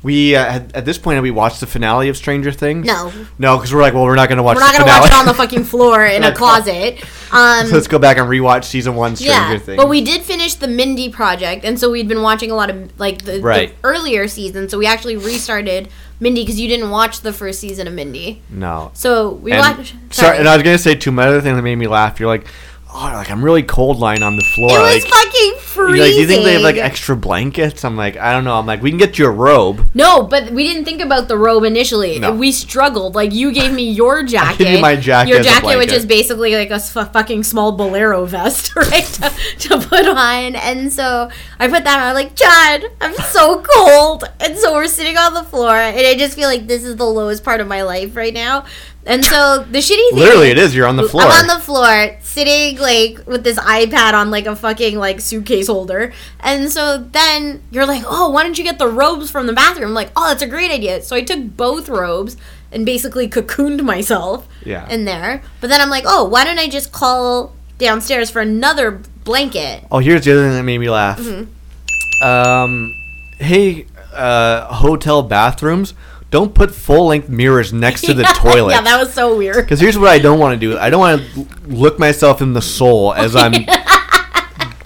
we uh, had, at this point, had we watched the finale of Stranger Things? No. No, because we're like, well, we're not going to watch the finale. We're not going to watch it on the fucking floor in a closet. Um, so let's go back and rewatch season one Stranger yeah, Things. But we did finish the Mindy project, and so we'd been watching a lot of like the, right. the earlier season, so we actually restarted Mindy because you didn't watch the first season of Mindy. No. So we and, watched... Sorry. sorry, and I was going to say, too, my other thing that made me laugh, you're like... Oh, like I'm really cold lying on the floor. It was like, fucking freezing. Like, do you think they have like extra blankets? I'm like, I don't know. I'm like, we can get you a robe. No, but we didn't think about the robe initially. No. We struggled. Like you gave me your jacket. I gave you my jacket. Your jacket, which is basically like a f- fucking small bolero vest, right, to, to put on. And so I put that on. I'm like, John, I'm so cold. And so we're sitting on the floor, and I just feel like this is the lowest part of my life right now. And so the shitty thing... Literally, it is. You're on the floor. I'm on the floor, sitting, like, with this iPad on, like, a fucking, like, suitcase holder. And so then you're like, oh, why don't you get the robes from the bathroom? I'm like, oh, that's a great idea. So I took both robes and basically cocooned myself yeah. in there. But then I'm like, oh, why don't I just call downstairs for another blanket? Oh, here's the other thing that made me laugh. Mm-hmm. Um, hey, uh, hotel bathrooms... Don't put full-length mirrors next to the toilet. Yeah, that was so weird. Because here's what I don't want to do. I don't want to look myself in the soul as I'm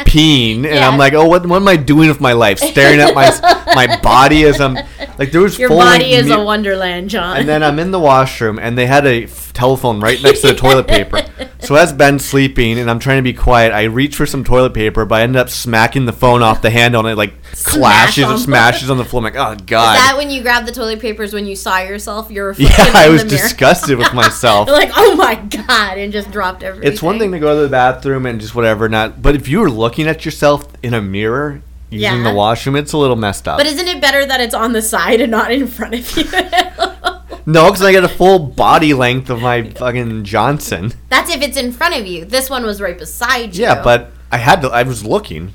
peeing. And yeah. I'm like, oh, what, what am I doing with my life? Staring at my my body as I'm... like there was Your body is mi- a wonderland, John. And then I'm in the washroom, and they had a f- telephone right next to the toilet paper. So as Ben's sleeping, and I'm trying to be quiet, I reach for some toilet paper, but I end up smacking the phone off the handle, and it, like... clashes and smashes on the floor. I'm like, oh god. Is that when you grab the toilet papers when you saw yourself? You're yeah, I was disgusted with myself. Like, oh my god, and just dropped everything. It's one thing to go to the bathroom and just whatever, not. But if you were looking at yourself in a mirror using yeah. the washroom, it's a little messed up. But isn't it better that it's on the side and not in front of you? No, because I get a full body length of my fucking Johnson. That's if it's in front of you. This one was right beside you. Yeah, but I had to. I was looking.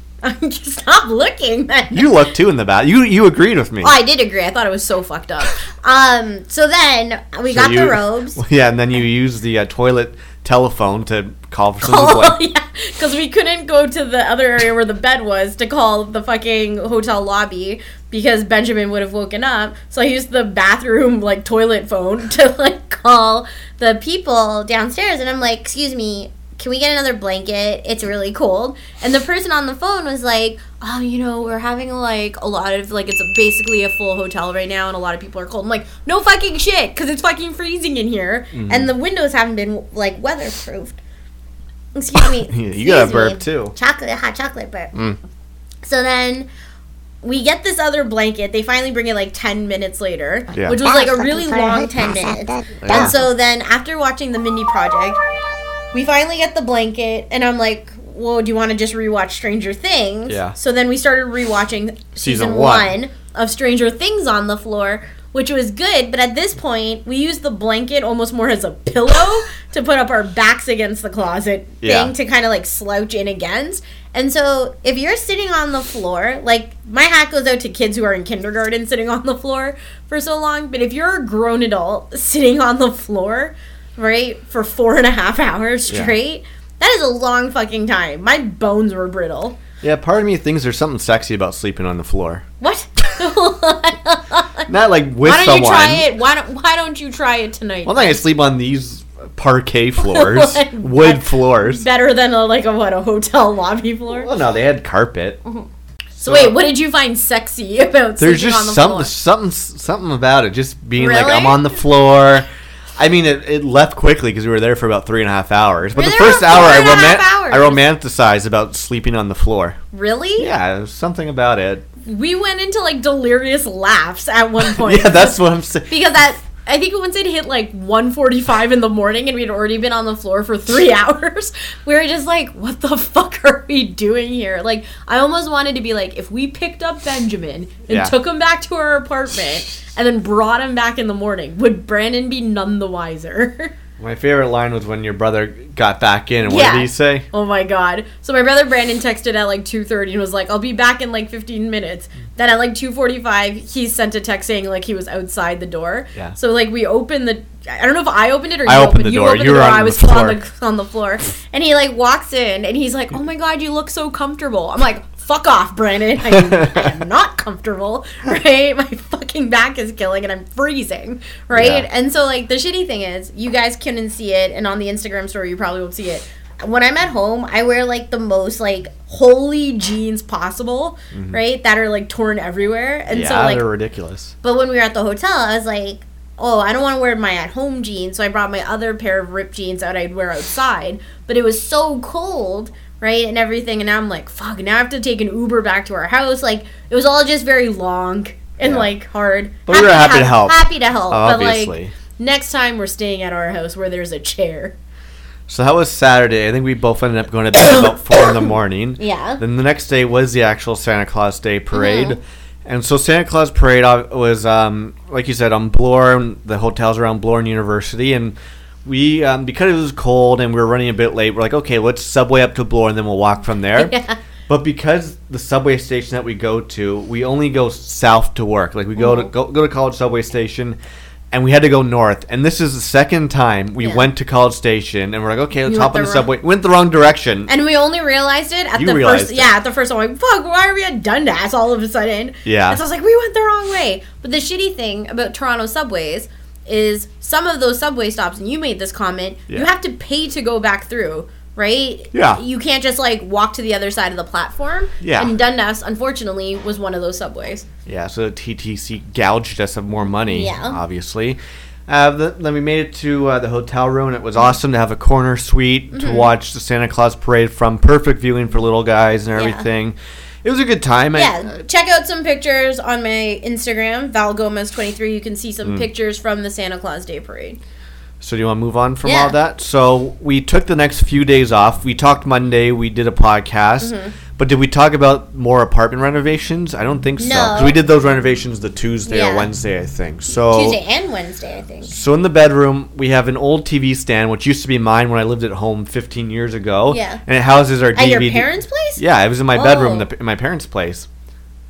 Stop looking then. You looked too in the bath. You you agreed with me. Oh, I did agree. I thought it was so fucked up. Um, so then we so got you, the robes. Yeah, and then you used the uh, toilet telephone to call for some oh, yeah, because we couldn't go to the other area where the bed was to call the fucking hotel lobby because Benjamin would have woken up. So I used the bathroom like toilet phone to like call the people downstairs, and I'm like, excuse me. Can we get another blanket? It's really cold. And the person on the phone was like, oh, you know, we're having, like, a lot of, like, it's basically a full hotel right now, and a lot of people are cold. I'm like, no fucking shit, because it's fucking freezing in here. Mm-hmm. And the windows haven't been, like, weatherproofed. Excuse me. you Excuse got a burp, me. too. Chocolate, hot chocolate burp. Mm. So then... we get this other blanket. They finally bring it like ten minutes later, yeah. which was like a really long ten minutes. Yeah. And so then after watching the Mindy Project, we finally get the blanket, and I'm like, well, do you want to just rewatch Stranger Things? Yeah. So then we started rewatching season, season one. one of Stranger Things on the floor, which was good. But at this point, we used the blanket almost more as a pillow to put up our backs against the closet yeah. thing to kind of like slouch in against. And so if you're sitting on the floor, like my hat goes out to kids who are in kindergarten sitting on the floor for so long. But if you're a grown adult sitting on the floor, right, for four and a half hours straight, yeah. that is a long fucking time. My bones were brittle. Yeah, part of me thinks there's something sexy about sleeping on the floor. What? Not like with why don't someone. You try it? Why don't, why don't you try it tonight? Well, I'm not going to sleep on these... parquet floors, like, wood floors. Better than a, like a what a hotel lobby floor. Well, no, they had carpet. Mm-hmm. So, so wait, what did you find sexy about? There's just on the something, floor? something, something about it. Just being really? Like, I'm on the floor. I mean, it, it left quickly because we were there for about three and a half hours. But the first hour, I roman- I romanticized about sleeping on the floor. Really? Yeah, there was something about it. We went into like delirious laughs at one point. Yeah, that's what I'm saying. Because that. I think once it hit, like, one forty-five in the morning and we'd already been on the floor for three hours, we were just like, what the fuck are we doing here? Like, I almost wanted to be like, if we picked up Benjamin and yeah. took him back to our apartment and then brought him back in the morning, would Brandon be none the wiser? My favorite line was when your brother got back in, and what yeah. did he say? Oh, my God. So my brother Brandon texted at, like, two thirty and was like, I'll be back in, like, fifteen minutes. Then at like two forty-five, he sent a text saying like he was outside the door. Yeah. So like we opened the, I don't know if I opened it or you I opened, opened the door. You, you were the door. On I was the floor. On the, on the floor. And he like walks in and he's like, oh my God, you look so comfortable. I'm like, fuck off, Brandon. I am, I am not comfortable, right? My fucking back is killing and I'm freezing, right? Yeah. And so like the shitty thing is you guys couldn't see it. And on the Instagram story, you probably won't see it. When I'm at home, I wear, like, the most, like, holy jeans possible, mm-hmm. right, that are, like, torn everywhere. And yeah, so, like, they're ridiculous. But when we were at the hotel, I was like, oh, I don't want to wear my at-home jeans, so I brought my other pair of ripped jeans that I'd wear outside. But it was so cold, right, and everything, and now I'm like, fuck, now I have to take an Uber back to our house. Like, it was all just very long and, yeah. like, hard. But happy we were happy to, to help. Happy to help. Obviously. But, like, next time we're staying at our house where there's a chair. So that was Saturday. I think we both ended up going to bed about four in the morning. Yeah. Then the next day was the actual Santa Claus Day Parade. Mm-hmm. And so Santa Claus Parade was, um, like you said, on Bloor, the hotels around Bloor and University. And we, um, because it was cold and we were running a bit late, we're like, okay, let's Subway up to Bloor and then we'll walk from there. Yeah. But because the subway station that we go to, we only go south to work. Like we go, mm-hmm. to, go, go to College Subway Station. And we had to go north. And this is the second time we yeah. went to College Station. And we're like, okay, let's you hop on the, the subway. We went the wrong direction. And we only realized it at you the first. It. Yeah, at the first one. Like, fuck, why are we at Dundas all of a sudden? Yeah. And so I was like, we went the wrong way. But the shitty thing about Toronto subways is some of those subway stops, and you made this comment, yeah. you have to pay to go back through, right? Yeah. You can't just, like, walk to the other side of the platform. Yeah. And Dundas, unfortunately, was one of those subways. Yeah, so the T T C gouged us of more money, yeah. obviously. Uh, the, then we made it to uh, the hotel room, and it was awesome to have a corner suite mm-hmm. to watch the Santa Claus Parade from. Perfect viewing for little guys and everything. Yeah. It was a good time. Yeah, I, uh, check out some pictures on my Instagram, Val Gomez twenty-three. You can see some mm. pictures from the Santa Claus Day Parade. So do you want to move on from yeah. all that? So we took the next few days off. We talked Monday. We did a podcast. Mm-hmm. But did we talk about more apartment renovations? I don't think no. so. Because we did those renovations the Tuesday yeah. or Wednesday, I think. So Tuesday and Wednesday, I think. So in the bedroom, we have an old T V stand, which used to be mine when I lived at home fifteen years ago. Yeah. And it houses our D V D. At your parents' place? Yeah, it was in my oh. bedroom, the, in my parents' place.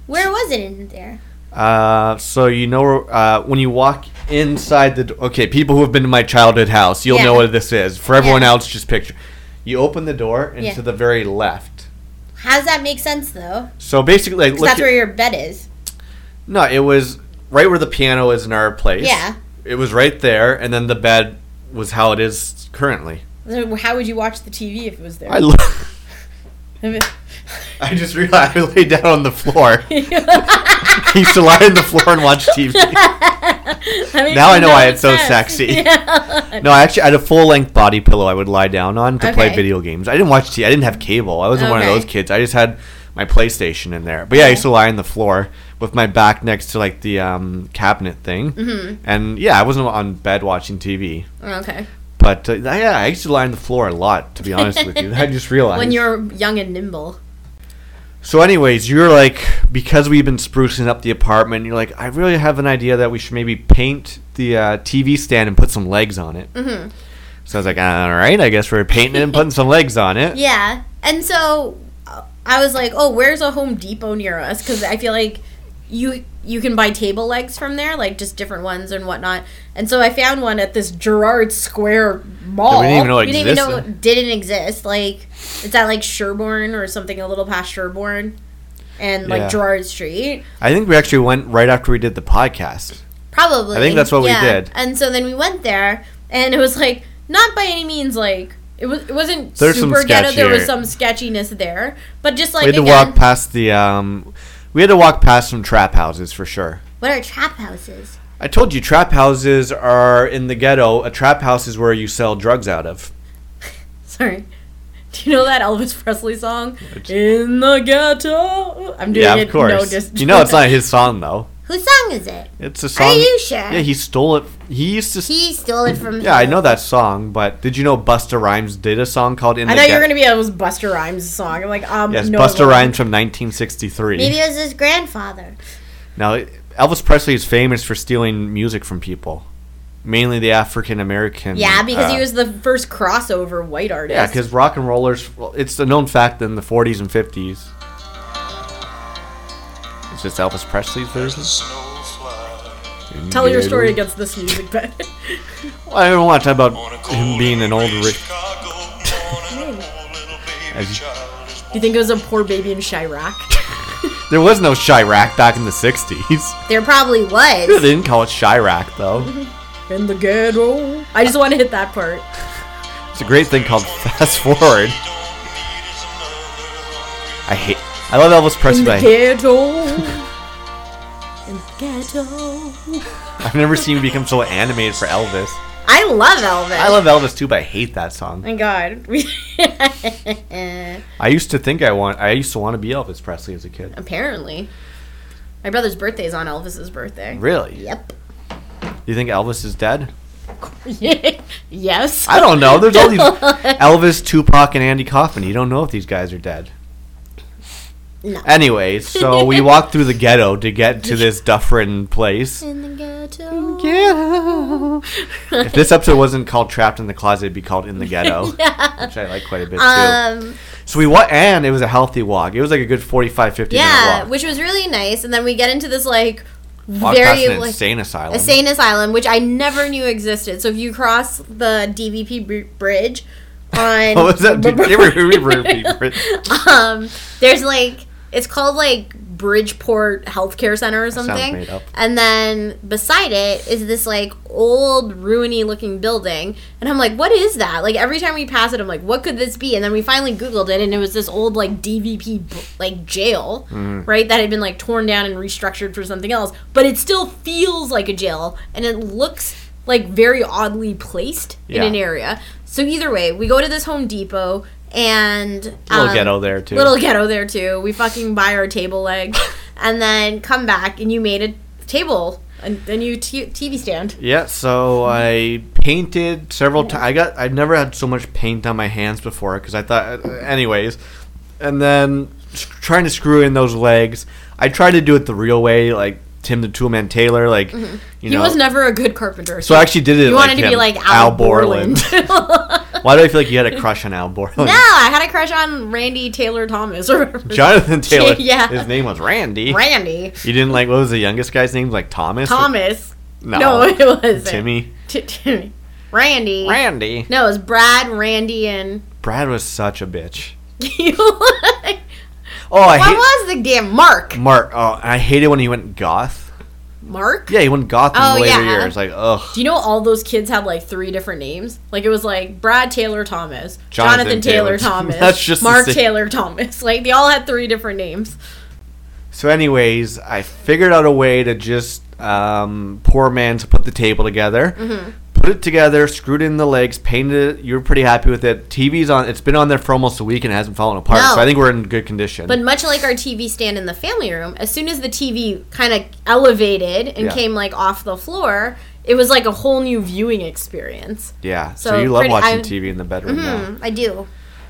Where was it in there? Uh, so you know uh, when you walk inside the door. Okay, people who have been to my childhood house, you'll yeah. know what this is. For everyone yeah. else, just picture. You open the door and yeah. to the very left. How does that make sense, though? So basically, like, look, that's where your bed is. No, it was right where the piano is in our place. Yeah. It was right there, and then the bed was how it is currently. So how would you watch the T V if it was there? I lo- I just realized I laid down on the floor. I used to lie on the floor and watch T V. I mean, now I know why it's so sexy. Yeah. No, I actually I had a full-length body pillow I would lie down on to okay. play video games. I didn't watch T V. I didn't have cable. I wasn't okay. one of those kids. I just had my PlayStation in there. But yeah, okay. I used to lie on the floor with my back next to like the um, cabinet thing. Mm-hmm. And yeah, I wasn't on bed watching T V. Okay. But uh, yeah, I used to lie on the floor a lot, to be honest with you. I just realized. When you're young and nimble. So anyways, you're like, because we've been sprucing up the apartment, you're like, I really have an idea that we should maybe paint the uh, T V stand and put some legs on it. Mm-hmm. So I was like, all right, I guess we're painting it and putting some legs on it. Yeah. And so I was like, oh, where's a Home Depot near us? Because I feel like you you can buy table legs from there, like just different ones and whatnot. And so I found one at this Gerrard Square mall. We didn't even know it we didn't existed. Even know it didn't exist. Like it's at like Sherbourne or something, a little past Sherbourne, and like yeah. Gerrard Street. I think we actually went right after we did the podcast. Probably. I think that's what yeah. we did. And so then we went there, and it was like not by any means like it was. It wasn't There's super ghetto. There was some sketchiness there, but just like we had to again, walk past the. Um, We had to walk past some trap houses for sure. What are trap houses? I told you trap houses are in the ghetto. A trap house is where you sell drugs out of. Sorry. Do you know that Elvis Presley song? It's... In the ghetto. I'm doing yeah, of it. Course. No dis- you know it's not his song though. Whose song is it? It's a song. Are you sure? Yeah, he stole it. He used to. He stole it from. Yeah, him. I know that song, but did you know Busta Rhymes did a song called "In I the Ghetto"? I thought Get- you were gonna be able to was Busta Rhymes' song. I'm like, um, yes, no Busta Rhymes from nineteen sixty-three. Maybe it was his grandfather. Now, Elvis Presley is famous for stealing music from people, mainly the African American. Yeah, because uh, he was the first crossover white artist. Yeah, because rock and rollers. Well, it's a known fact that in the forties and fifties. It's just Elvis Presley's version. Tell your story against this music, Ben. Well, I don't want to talk about him being an old rich. Do you think it was a poor baby in Chirac? There was no Chirac back in the sixties. There probably was. They didn't call it Chirac, though. In the ghetto. I just want to hit that part. It's a great thing called Fast Forward. I hate... I love Elvis Presley. In the ghetto. In the ghetto. I've never seen him become so animated for Elvis. I love Elvis. I love Elvis, too, but I hate that song. Thank God. I used to think I want... I used to want to be Elvis Presley as a kid. Apparently. My brother's birthday is on Elvis's birthday. Really? Yep. You think Elvis is dead? Yes. I don't know. There's all these Elvis, Tupac, and Andy Kaufman. You don't know if these guys are dead. No. Anyway, so we walked through the ghetto to get to this Dufferin place. In the ghetto. In the ghetto. If this episode wasn't called Trapped in the Closet, it'd be called In the Ghetto, yeah. Which I like quite a bit, too. Um, so we walked, and it was a healthy walk. It was like a good forty-five, fifty yeah, minute walk. Yeah, which was really nice. And then we get into this, like... Walked past an like, insane asylum. Insane asylum, which I never knew existed. So if you cross the D V P b- bridge on... What was that? D V P bridge. Um, there's like... It's called like Bridgeport Healthcare Center or something. That sounds made up. And then beside it is this like old ruiny looking building. And I'm like, what is that? Like every time we pass it, I'm like, what could this be? And then we finally Googled it and it was this old like D V P like jail, mm-hmm. right? That had been like torn down and restructured for something else. But it still feels like a jail and it looks like very oddly placed yeah. in an area. So either way, we go to this Home Depot. And um, little ghetto there too. Little ghetto there too. We fucking buy our table leg, and then come back, and you made a table, a, a new t- TV stand. Yeah. So I painted several times. I got. I've never had so much paint on my hands before because I thought. Anyways, and then trying to screw in those legs. I tried to do it the real way, like Tim the Tool Man Taylor. Like mm-hmm. you he know, he was never a good carpenter. So I actually did it. You like wanted him. To be like Al, Al Borland. Borland. Why do I feel like you had a crush on Al Borland? No, I had a crush on Randy Taylor Thomas. Or whatever. Jonathan Taylor. Yeah. His name was Randy. Randy. You didn't like, what was the youngest guy's name? Like Thomas? Thomas. No. No, it wasn't. Timmy. T- Timmy. Randy. Randy. No, it was Brad, Randy, and... Brad was such a bitch. You like... Oh, I what hate... was the damn Mark? Mark. Oh, I hated when he went goth. Mark? Yeah, he went goth in oh, later yeah. years. Like, ugh. Do you know all those kids had like three different names? Like it was like Brad Taylor Thomas, Jonathan, Jonathan Taylor, Taylor Thomas, that's just Mark Taylor Thomas. Like they all had three different names. So, anyways, I figured out a way to just um, poor man to put the table together, mm-hmm. put it together, screwed in the legs, painted it. You were pretty happy with it. T V's on. It's been on there for almost a week and it hasn't fallen apart. No. So I think we're in good condition. But much like our T V stand in the family room, as soon as the T V kind of elevated and yeah. came like off the floor, it was like a whole new viewing experience. Yeah. So, so you love pretty, watching I, T V in the bedroom mm-hmm, now. I do.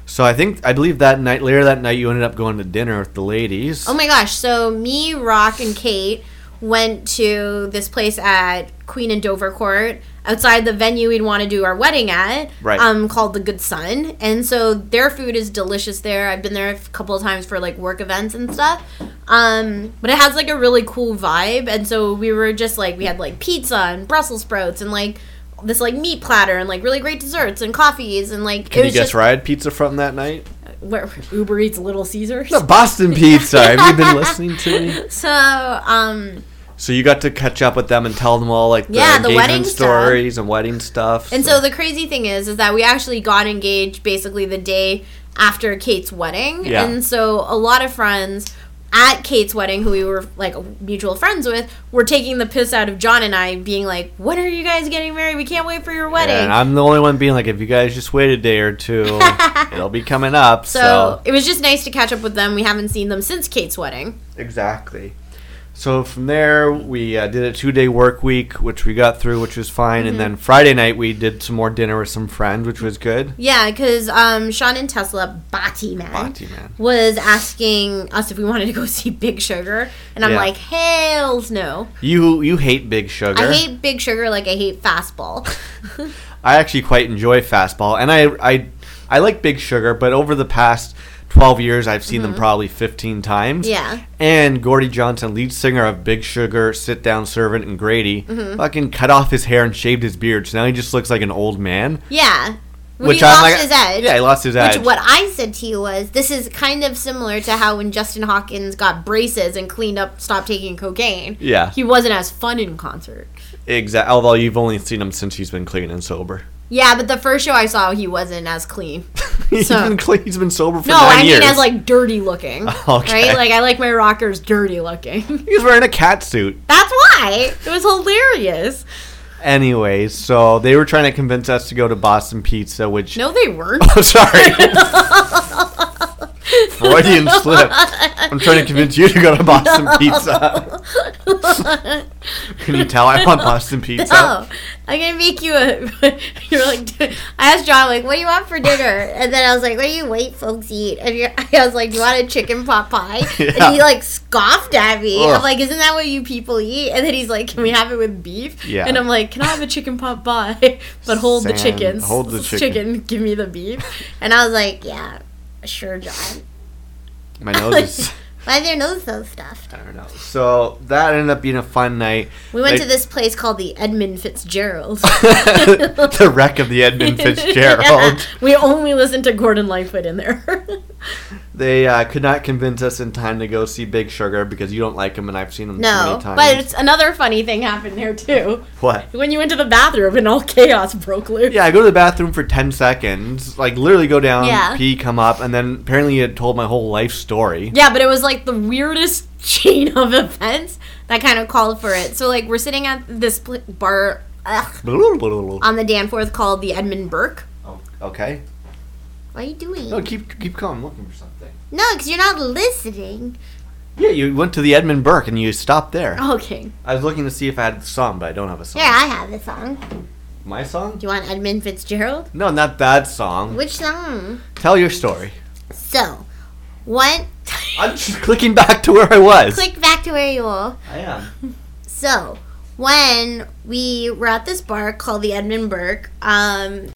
So I think, I believe that night, later that night, you ended up going to dinner with the ladies. Oh my gosh. So me, Rock, and Kate went to this place at Queen and Dover Court outside the venue we'd want to do our wedding at, right. um, called The Good Sun. And so their food is delicious there. I've been there a couple of times for like work events and stuff. Um, but it has like a really cool vibe. And so we were just like, we had like pizza and Brussels sprouts and like, this like meat platter and like really great desserts and coffees and like can it was you guess just, where I had pizza from that night? Where Uber Eats Little Caesars? The Boston Pizza. Have you been listening to me? So um so you got to catch up with them and tell them all like the, yeah, the engagement stories stuff. And wedding stuff. And so. so the crazy thing is is that we actually got engaged basically the day after Kate's wedding. Yeah. And so a lot of friends at Kate's wedding, who we were, like, mutual friends with, were taking the piss out of John and I, being like, when are you guys getting married? We can't wait for your wedding. Yeah, and I'm the only one being like, if you guys just wait a day or two, it'll be coming up. So, so it was just nice to catch up with them. We haven't seen them since Kate's wedding. Exactly. So from there, we uh, did a two-day work week, which we got through, which was fine. Mm-hmm. And then Friday night, we did some more dinner with some friends, which was good. Yeah, because um, Sean and Tesla, Batman, Batman, was asking us if we wanted to go see Big Sugar. And I'm yeah. like, hells no. You you hate Big Sugar. I hate Big Sugar like I hate Fastball. I actually quite enjoy Fastball. And I, I, I like Big Sugar, but over the past... twelve years, I've seen mm-hmm. them probably fifteen times. Yeah. And Gordy Johnson, lead singer of Big Sugar, Sit Down Servant, and Grady, mm-hmm. fucking cut off his hair and shaved his beard, so now he just looks like an old man. Yeah. Well, which he lost like, his edge. Yeah, he lost his edge. Which what I said to you was, this is kind of similar to how when Justin Hawkins got braces and cleaned up, stopped taking cocaine. Yeah. He wasn't as fun in concert. Exactly. Although you've only seen him since he's been clean and sober. Yeah, but the first show I saw, he wasn't as clean. he's, so. been clean. he's been sober for no, nine I years. No, I mean as like dirty looking. Okay. Right? Like I like my rockers dirty looking. He was wearing a cat suit. That's why. It was hilarious. Anyways, so they were trying to convince us to go to Boston Pizza, which... No, they weren't. Oh, sorry. Freudian slip. I'm trying to convince you to go to Boston no. Pizza. Can you tell I want Boston Pizza? No. I'm going to make you a... You're like... I asked John, like, what do you want for dinner? And then I was like, what do you white folks eat? And you're, I was like, do you want a chicken pot pie? Yeah. And he, like, scoffed at me. Ugh. I'm like, isn't that what you people eat? And then he's like, can we have it with beef? Yeah. And I'm like, can I have a chicken pot pie? But hold Sam, the chickens. Hold the chicken. chicken. Give me the beef. And I was like, yeah, sure, John. My nose is... Why is your nose so stuffed? I don't know. So that ended up being a fun night. We went like, to this place called the Edmund Fitzgerald. The wreck of the Edmund Fitzgerald. Yeah, we only listened to Gordon Lightfoot in there. They uh, could not convince us in time to go see Big Sugar because you don't like him and I've seen him no, so many times. But it's another funny thing happened there too. What? When you went to the bathroom and all chaos broke loose. Yeah, I go to the bathroom for ten seconds, like literally go down, yeah. pee, come up, and then apparently he had told my whole life story. Yeah, but it was like the weirdest chain of events that kind of called for it. So, like, we're sitting at this bar ugh, on the Danforth called the Edmund Burke. Oh, okay. What are you doing? No, keep keep calm. I'm looking for something. No, because you're not listening. Yeah, you went to the Edmund Burke and you stopped there. Okay. I was looking to see if I had a song, but I don't have a song. Yeah, I have a song. My song? Do you want Edmund Fitzgerald? No, not that song. Which song? Tell your story. So, what... I'm just clicking back to where I was. Click back to where you were. I am. So, when we were at this bar called the Edmund Burke, um,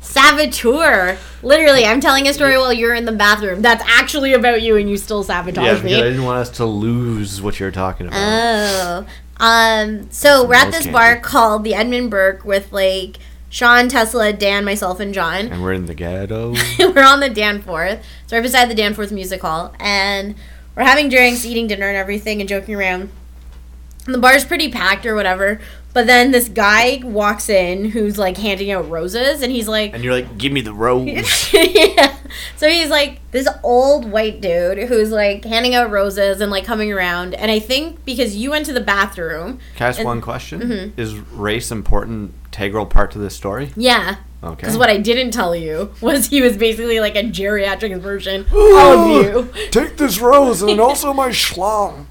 saboteur. Literally, I'm telling a story while you're in the bathroom. That's actually about you and you still sabotage yeah, me. Yeah, I didn't want us to lose what you're talking about. Oh. Um, so, That's we're at this candy. bar called the Edmund Burke with, like, Sean, Tesla, Dan, myself, and John. And we're in the ghetto. We're on the Danforth. It's right beside the Danforth Music Hall. And we're having drinks, eating dinner and everything, and joking around. And the bar's pretty packed or whatever. But then this guy walks in who's, like, handing out roses. And he's like... And you're like, give me the rose. Yeah. So he's, like, this old white dude who's, like, handing out roses and, like, coming around. And I think because you went to the bathroom... Can I ask and, one question? Mm-hmm. Is race important... integral part to this story? Yeah. Okay. Because what I didn't tell you was he was basically like a geriatric version Ooh, of you. Take this rose and also my schlong.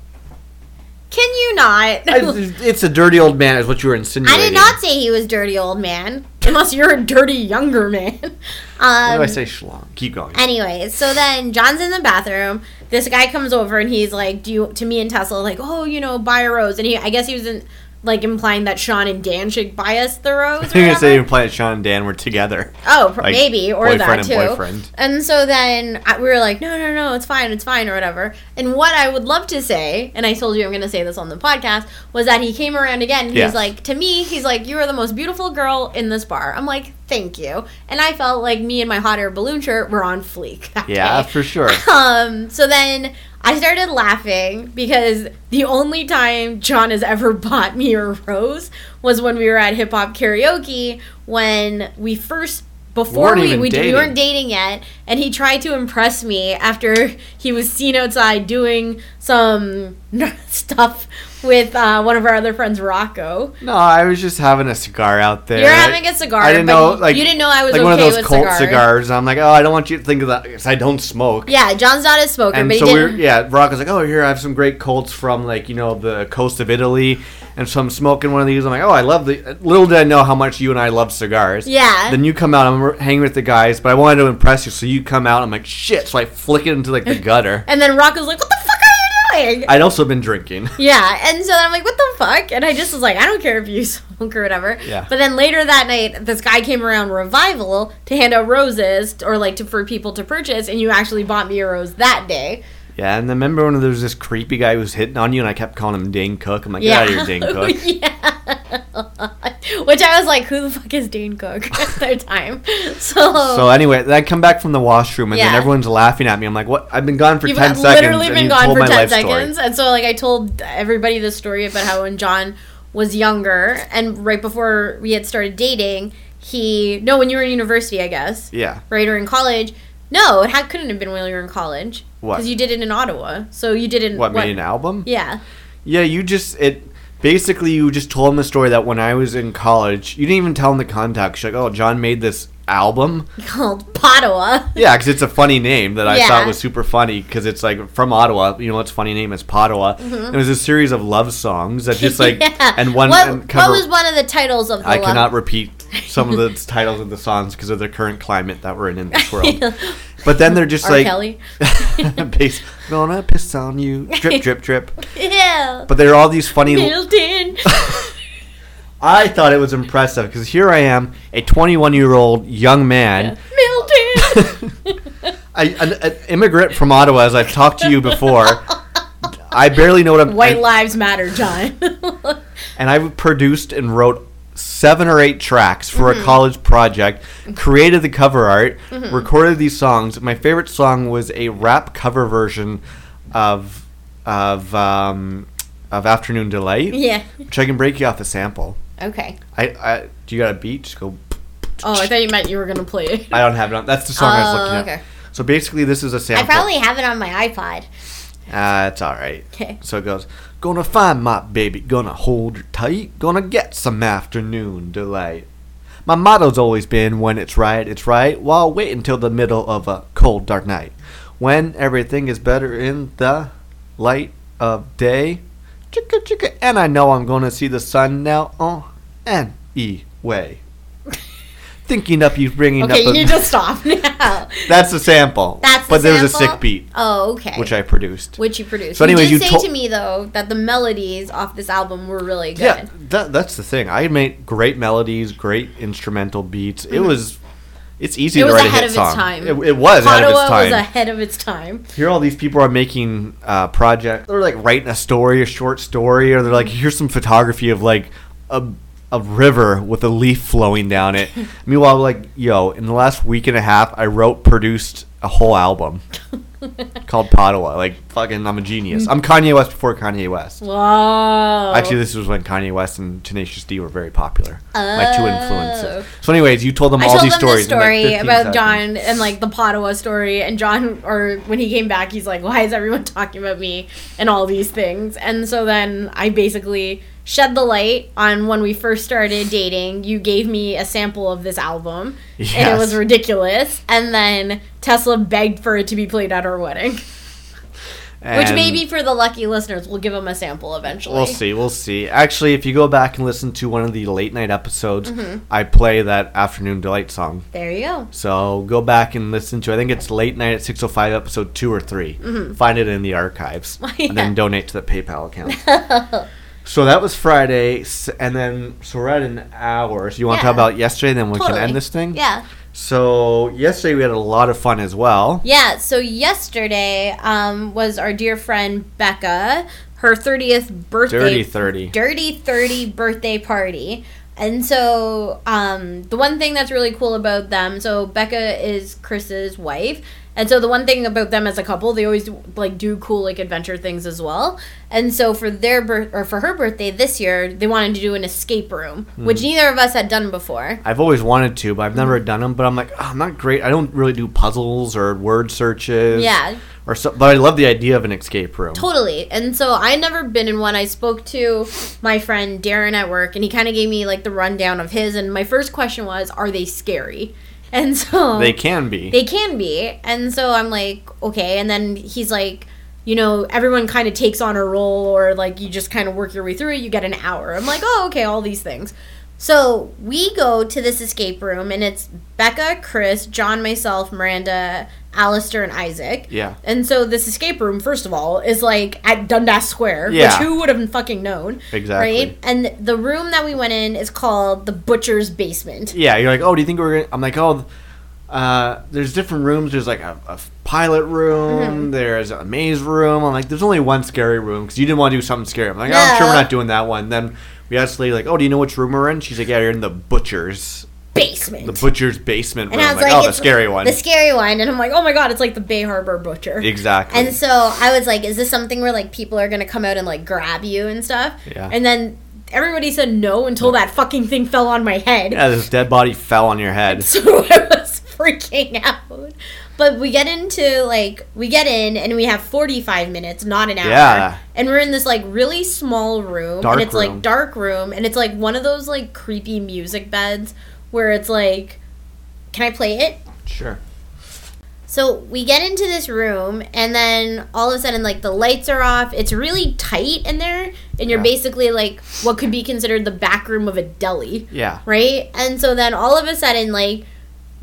Can you not? I, it's a dirty old man is what you were insinuating. I did not say he was dirty old man. Unless you're a dirty younger man. Um, Why do I say schlong? Keep going. Anyway, so then John's in the bathroom. This guy comes over and he's like, do you, to me and Tesla, like, oh, you know, buy a rose. And he, I guess he was in... Like, implying that Sean and Dan should buy us the rose? I think I said implying that Sean and Dan were together. Oh, like, maybe. Or that, too. Boyfriend and boyfriend. And so then I, we were like, no, no, no, it's fine, it's fine, or whatever. And what I would love to say, and I told you I'm going to say this on the podcast, was that he came around again. And yes. He's like, to me, he's like, you are the most beautiful girl in this bar. I'm like, thank you. And I felt like me and my hot air balloon shirt were on fleek that Yeah, day. For sure. Um. So then... I started laughing because the only time John has ever bought me a rose was when we were at hip hop karaoke when we first before we we, we weren't dating yet, and he tried to impress me after he was seen outside doing some stuff with uh, one of our other friends, Rocco. No, I was just having a cigar out there. You're like, having a cigar. I didn't know, like, you didn't know I was like okay with cigars. Like one of those Colt cigars. I'm like, oh, I don't want you to think of that because I don't smoke. Yeah, John's not a smoker, and but so he didn't. We yeah, Rocco's like, oh, here, I have some great Colts from, like, you know, the coast of Italy. And so I'm smoking one of these. I'm like, oh, I love the... Little did I know how much you and I love cigars. Yeah. Then you come out. I'm hanging with the guys, but I wanted to impress you, so you come out. I'm like, shit. So I flick it into, like, the gutter. And then Rocco's like, what the fuck? doing? I'd also been drinking. Yeah, and so then I'm like, what the fuck? And I just was like, I don't care if you smoke or whatever. Yeah. But then later that night, this guy came around Revival to hand out roses, or like to, for people to purchase, and you actually bought me a rose that day. Yeah, and I remember when there was this creepy guy who was hitting on you, and I kept calling him Dane Cook. I'm like, yeah. Get out of here, Dane Cook. Yeah. Which I was like, who the fuck is Dane Cook at that time? So So anyway, I come back from the washroom, and yeah. then everyone's laughing at me. I'm like, what? I've been gone for You've ten seconds. You've literally been gone for ten seconds. Story. And so like, I told everybody this story about how when John was younger, and right before we had started dating, he... No, when you were in university, I guess. Yeah. Right, or in college. No, it had, couldn't have been when you were in college. What? Because you did it in Ottawa. So you did it in... What, what made an album? Yeah. Yeah, you just... it Basically, you just told him a story that when I was in college... You didn't even tell him the context. You're like, oh, John made this album. Called Pottawa. Yeah, because it's a funny name that I yeah. thought was super funny. Because it's like, from Ottawa. You know what's funny name? It's Pottawa. Mm-hmm. It was a series of love songs that just like... yeah. And one... What, and cover, what was one of the titles of the I love? Cannot repeat some of the titles of the songs because of the current climate that we're in in this world. Yeah. But then they're just R. like, Kelly. Base, gonna piss on you, drip, drip, drip. Yeah. But there are all these funny. Built in. I thought it was impressive because here I am, a twenty-one-year-old young man. Yeah. Milton. I, an, an immigrant from Ottawa, as I've talked to you before. I barely know what I'm. White I, lives matter, John. And I produced and wrote seven or eight tracks for mm-hmm. a college project, created the cover art, mm-hmm. recorded these songs. My favorite song was a rap cover version of of um, of Afternoon Delight. Yeah. Which I can break you off a sample. Okay. I, I do you got a beat? Just go. Oh, I thought you meant you were gonna play it. I don't have it on. That's the song oh, I was looking at. Okay. So basically, this is a sample. I probably have it on my iPod. Uh, it's all right. Okay. So it goes. Gonna find my baby, gonna hold her tight, gonna get some afternoon delight. My motto's always been, when it's right, it's right, while wait until the middle of a cold, dark night. When everything is better in the light of day. Chicka, chicka, and I know I'm gonna see the sun now on an E-way. Thinking up you bringing okay, up... Okay, you need to stop now. That's a sample. That's the But there sample? Was a sick beat. Oh, okay. Which I produced. Which you produced. So anyways, you did you say to-, to me, though, that the melodies off this album were really good. Yeah, that, that's the thing. I made great melodies, great instrumental beats. Mm-hmm. It was... It's easy it to write a hit song. It, it was Ottawa ahead of its time. It was ahead of its time. Here all these people are making uh, projects. They're, like, writing a story, a short story, or they're like, here's some photography of, like, a... a river with a leaf flowing down it. Meanwhile, like, yo, in the last week and a half, I wrote, produced a whole album called Pottawa. Like, fucking, I'm a genius. I'm Kanye West before Kanye West. Wow. Actually, this was when Kanye West and Tenacious D were very popular. Oh. My two influences. So anyways, you told them I all told these them stories. I told them the story about seconds. John and, like, the Pottawa story. And John, or when he came back, he's like, why is everyone talking about me and all these things? And so then I basically... shed the light on when we first started dating. You gave me a sample of this album, yes. and it was ridiculous. And then Tesla begged for it to be played at our wedding. And which maybe for the lucky listeners, we'll give them a sample eventually. We'll see, we'll see. Actually, if you go back and listen to one of the late night episodes, mm-hmm. I play that Afternoon Delight song. There you go. So go back and listen to, I think it's late night at six oh five, episode two or three. Mm-hmm. Find it in the archives. Yeah. And then donate to the PayPal account. So that was Friday, and then, so we're at an hour. So you want yeah. to talk about yesterday, then we totally. Can end this thing? Yeah. So yesterday we had a lot of fun as well. Yeah, so yesterday um, was our dear friend Becca, her thirtieth birthday. Dirty thirty. Dirty thirty birthday party. And so um, the one thing that's really cool about them, so Becca is Chris's wife. And so the one thing about them as a couple, they always like do cool like adventure things as well. And so for their birth or for her birthday this year, they wanted to do an escape room, mm. which neither of us had done before. I've always wanted to, but I've never done them. But I'm like, oh, I'm not great. I don't really do puzzles or word searches. Yeah. Or so, but I love the idea of an escape room. Totally. And so I never been in one. I spoke to my friend Darren at work, and he kind of gave me like the rundown of his. And my first question was, are they scary? And so... They can be. They can be. And so I'm like, okay. And then he's like, you know, everyone kind of takes on a role or, like, you just kind of work your way through it. You get an hour. I'm like, oh, okay, all these things. So we go to this escape room, and it's Becca, Chris, John, myself, Miranda, Alistair, and Isaac. Yeah. And so this escape room, first of all, is like at Dundas Square, yeah. which who would have fucking known? Exactly. Right? And the room that we went in is called the Butcher's Basement. Yeah. You're like, oh, do you think we're going to... I'm like, oh... Uh, there's different rooms. There's like a, a pilot room. Mm-hmm. There's a maze room. I'm like, there's only one scary room because you didn't want to do something scary. I'm like, yeah. oh, I'm sure we're not doing that one. Then we asked the lady, like, oh, do you know which room we're in? She's like, yeah, you're in the butcher's basement. The butcher's basement room. And I was like, like oh, the scary one. The scary one. And I'm like, oh my God, it's like the Bay Harbor Butcher. Exactly. And so I was like, is this something where like people are going to come out and like grab you and stuff? Yeah. And then everybody said no until that fucking thing fell on my head. Yeah, this dead body fell on your head. So I was freaking out. But we get into, like, we get in, and we have forty-five minutes, not an hour. Yeah. And we're in this, like, really small room. Dark and it's, room. like, dark room. And it's, like, one of those, like, creepy music beds where it's, like, can I play it? Sure. So we get into this room, and then all of a sudden, like, the lights are off. It's really tight in there, and you're yeah. basically, like, what could be considered the back room of a deli. Yeah. Right? And so then all of a sudden, like,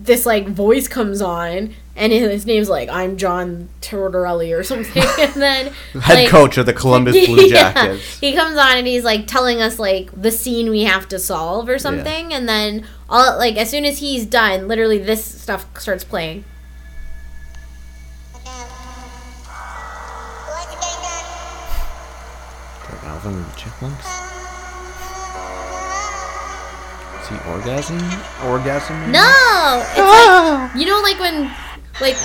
this, like, voice comes on, and his name's, like, I'm John Tortorelli or something. And then head like, coach of the Columbus Blue yeah, Jackets. He comes on, and he's, like, telling us, like, the scene we have to solve or something. Yeah. And then, all like, as soon as he's done, literally this stuff starts playing. Alvin and the Chipmunks? Is he orgasming? Orgasm? No! It's ah! like, you know, like when, like,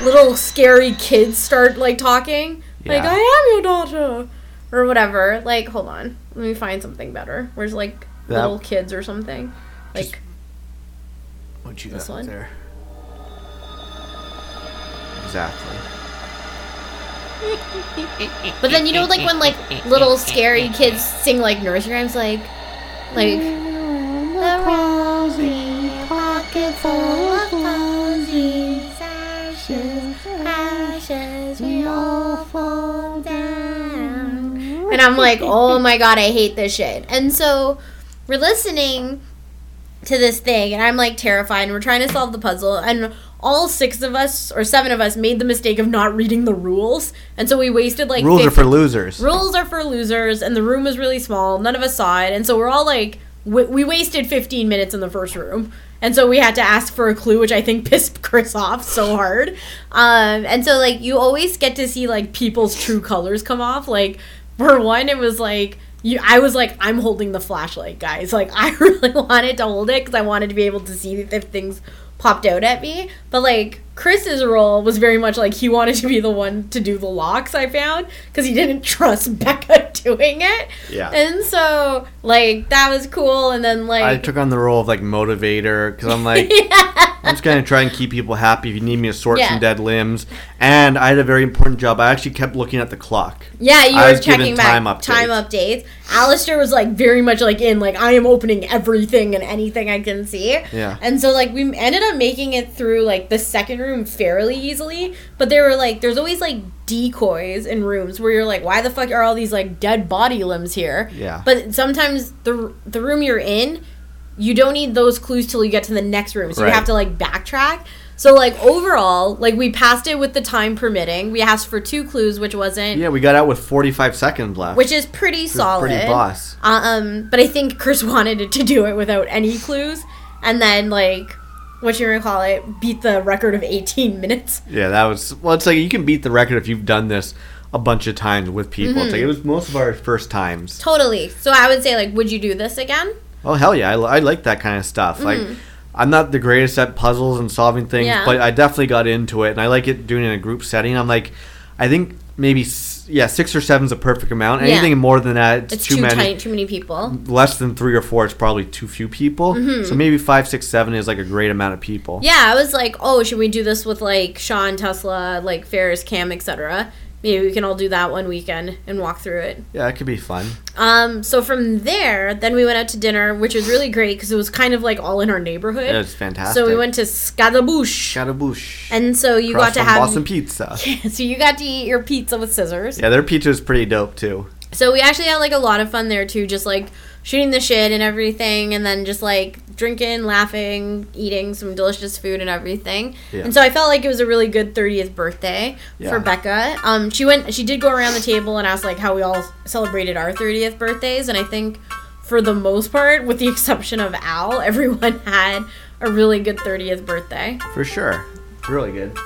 little scary kids start, like, talking? Yeah. Like, I am your daughter! Or whatever. Like, hold on. Let me find something better. Where's, like, that, little kids or something? Like, just, what you this got one? There? Exactly. But then you know, like when like little scary kids sing like nursery rhymes, like, like the rosy pocket full of posies, ashes, ashes, we all fall down. And I'm like, oh my God, I hate this shit. And so we're listening to this thing, and I'm like terrified, and we're trying to solve the puzzle, and all six of us, or seven of us, made the mistake of not reading the rules. And so we wasted, like... Rules fifty- are for losers. Rules are for losers, and the room was really small. None of us saw it. And so we're all, like... W- we wasted fifteen minutes in the first room. And so we had to ask for a clue, which I think pissed Chris off so hard. Um, and so, like, you always get to see, like, people's true colors come off. Like, for one, it was, like... You, I was like, I'm holding the flashlight, guys. Like, I really wanted to hold it because I wanted to be able to see if things... popped out at me, but like Chris's role was very much like he wanted to be the one to do the locks, I found, because he didn't trust Becca doing it. Yeah. And so like that was cool. And then like I took on the role of like motivator because I'm like yeah. I'm just gonna try and keep people happy. If you need me to sort yeah. some dead limbs, and I had a very important job. I actually kept looking at the clock. Yeah, you I were was checking back time updates. time updates. Alistair was like very much like in like I am opening everything and anything I can see. Yeah. And so like we ended up making it through like the second room fairly easily, but there were like there's always like decoys in rooms where you're like, why the fuck are all these like dead body limbs here? Yeah. But sometimes the the room you're in, you don't need those clues till you get to the next room, so right. you have to like backtrack. So, like, overall, like, we passed it with the time permitting. We asked for two clues, which wasn't... Yeah, we got out with forty-five seconds left. Which is pretty which solid. Is pretty boss. Um, but I think Chris wanted it to do it without any clues. And then, like, what you call it, beat the record of eighteen minutes. Yeah, that was... Well, it's like, you can beat the record if you've done this a bunch of times with people. Mm-hmm. It's like, it was most of our first times. Totally. So, I would say, like, would you do this again? Oh, hell yeah. I, I like that kind of stuff. Mm-hmm. Like... I'm not the greatest at puzzles and solving things, yeah. but I definitely got into it, and I like it doing it in a group setting. I'm like, I think maybe, yeah, six or seven's a perfect amount. Anything yeah. more than that, it's, it's too, too many. Tight, too many people. Less than three or four, it's probably too few people. Mm-hmm. So maybe five, six, seven is like a great amount of people. Yeah, I was like, oh, should we do this with like Sean, Tesla, like Ferris, Cam, et cetera. Maybe we can all do that one weekend and walk through it. Yeah, it could be fun. Um, so from there, then we went out to dinner, which was really great because it was kind of like all in our neighborhood. It was fantastic. So we went to Scadabouche. Scadabouche. And so you Across got to have Boston Pizza. Yeah, so you got to eat your pizza with scissors. Yeah, their pizza was pretty dope too. So we actually had like a lot of fun there too, just like shooting the shit and everything, and then just, like, drinking, laughing, eating some delicious food and everything. Yeah. And so I felt like it was a really good thirtieth birthday yeah. for Becca. Um, she went, she did go around the table and ask, like, how we all celebrated our thirtieth birthdays, and I think for the most part, with the exception of Al, everyone had a really good thirtieth birthday. For sure. Really good.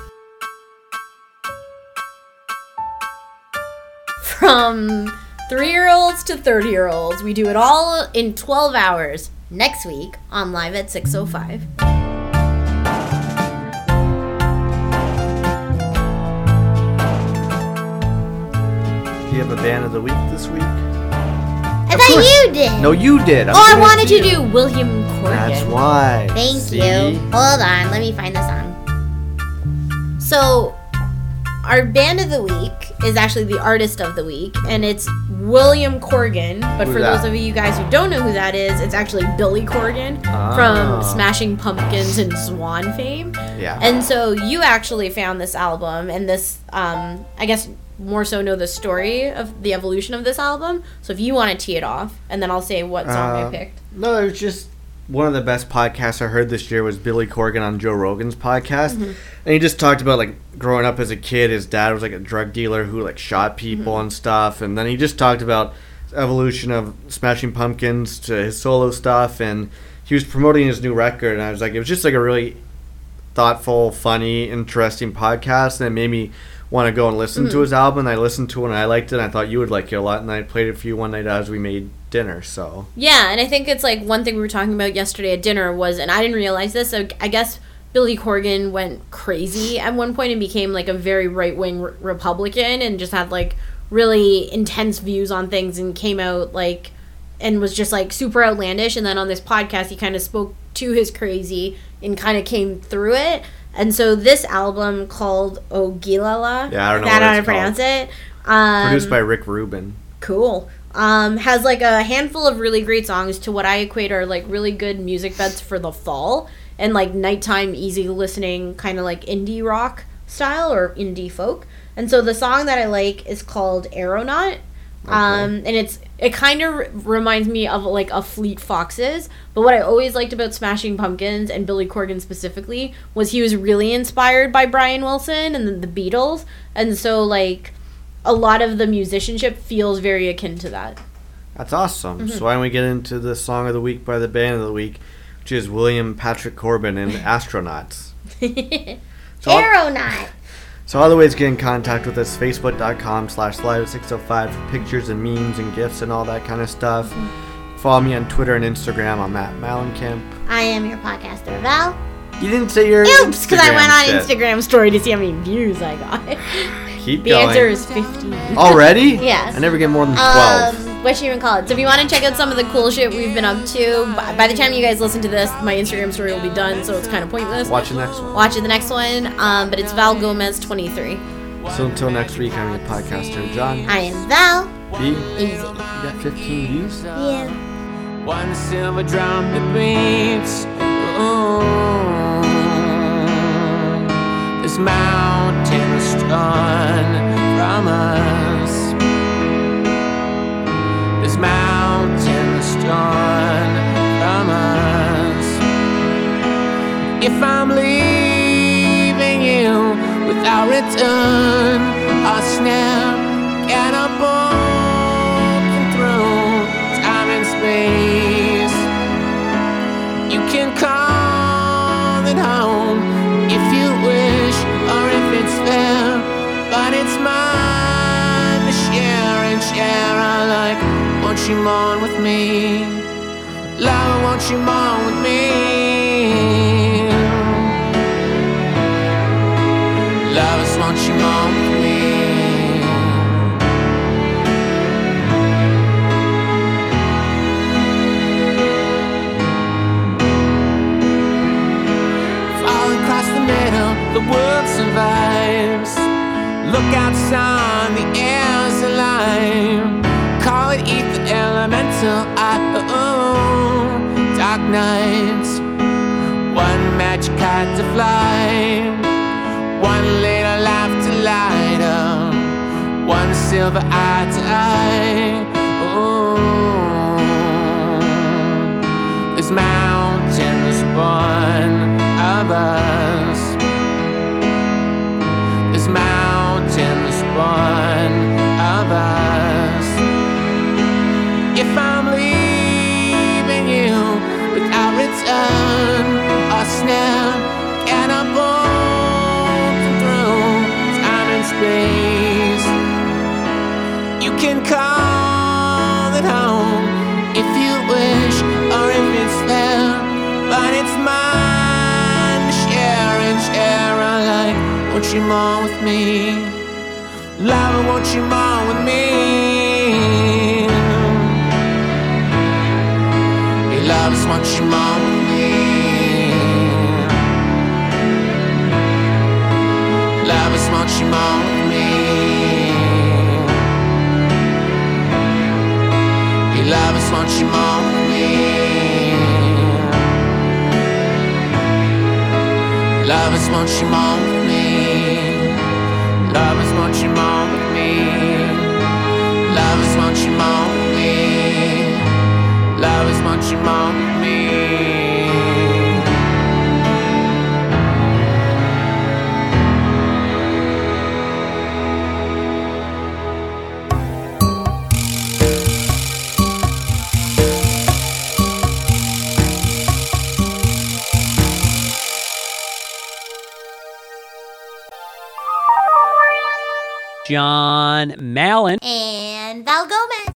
From three-year-olds to thirty-year-olds, we do it all in twelve hours next week on Live at six oh five. Do you have a band of the week this week? I of thought course. You did. No, you did. I'm oh, I wanted to do William Corgan. That's why. Thank See? you. Hold on. Let me find the song. So, our band of the week is actually the artist of the week, and it's William Corgan. But who's for that? Those of you guys who don't know who that is, it's actually Billy Corgan oh. from Smashing Pumpkins and Swan fame. Yeah. And so you actually found this album, and this, um, I guess, more so know the story of the evolution of this album. So if you want to tee it off, and then I'll say what song uh, I picked. No, it was just one of the best podcasts I heard this year was Billy Corgan on Joe Rogan's podcast. Mm-hmm. And he just talked about, like, growing up as a kid, his dad was, like, a drug dealer who, like, shot people mm-hmm. and stuff. And then he just talked about evolution of Smashing Pumpkins to his solo stuff. And he was promoting his new record. And I was like, it was just, like, a really thoughtful, funny, interesting podcast. And it made me want to go and listen mm-hmm. to his album. I listened to it and I liked it, and I thought you would like it a lot, and I played it for you one night as we made dinner. So yeah, and I think it's like one thing we were talking about yesterday at dinner was, and I didn't realize this, so I guess Billy Corgan went crazy at one point and became like a very right-wing re- Republican and just had like really intense views on things and came out like and was just like super outlandish, and then on this podcast he kind of spoke to his crazy and kind of came through it. And so this album called Ogilala, yeah, I don't know how to pronounce it. Um, Produced by Rick Rubin. Cool. Um, has like a handful of really great songs to what I equate are like really good music beds for the fall and like nighttime, easy listening, kind of like indie rock style or indie folk. And so the song that I like is called Aeronaut. Okay. Um, and it's it kind of r- reminds me of like a Fleet Foxes, but what I always liked about Smashing Pumpkins and Billy Corgan specifically was he was really inspired by Brian Wilson and the, the Beatles, and so like a lot of the musicianship feels very akin to that. That's awesome. Mm-hmm. So why don't we get into the song of the week by the band of the week, which is William Patrick Corgan and Astronauts. so Aeronaut. So all the ways to get in contact with us, facebook.com slash live six oh five for pictures and memes and gifts and all that kind of stuff. Mm-hmm. Follow me on Twitter and Instagram. I'm at Malencamp. I am your podcaster, Val. You didn't say your Oops, because I went on shit. Instagram story to see how many views I got. Keep the going. The answer is fifteen. Already? Yes. I never get more than twelve. Um, what should you even call it? So if you want to check out some of the cool shit we've been up to, by, by the time you guys listen to this, my Instagram story will be done, so it's kind of pointless. Watch the next one. Watch the next one, um, but it's Val Gomez twenty-three. So until next week, I'm your podcaster, John. I am Val. Be easy. You got fifteen views? Yeah. One silver drum that beats. Ooh. This mountain strung from us. This mountain strong from us. If I'm leaving you without return, I'll snap and I'll bolt through time and space. You can call it home if you wish or if it's fair, but it's mine to share and share. I like. Won't you mourn with me? Love, won't you mourn with me? Love, won't you mourn with me? Fall across the middle, the world survives. Look outside, the air's alive. Call it ether, elemental, I-oh-oh. Dark nights, one magic hat to fly, one little laugh to light up, one silver eye to eye, oh. these mountains born of us. These mountains born of us. If I'm leaving you without return, a snap and a bolt through time and space. You can call it home if you wish, or if it's there, but it's mine to share and share alike. Won't you more with me? Love, won't you more with me? Your love is what you more with me. Love is what you more with me. Love is what you want with me. Love is what you want with me. Love is what you want with me. Love is what you want with me. Love is what you want with me. John Mallon and Val Gomez.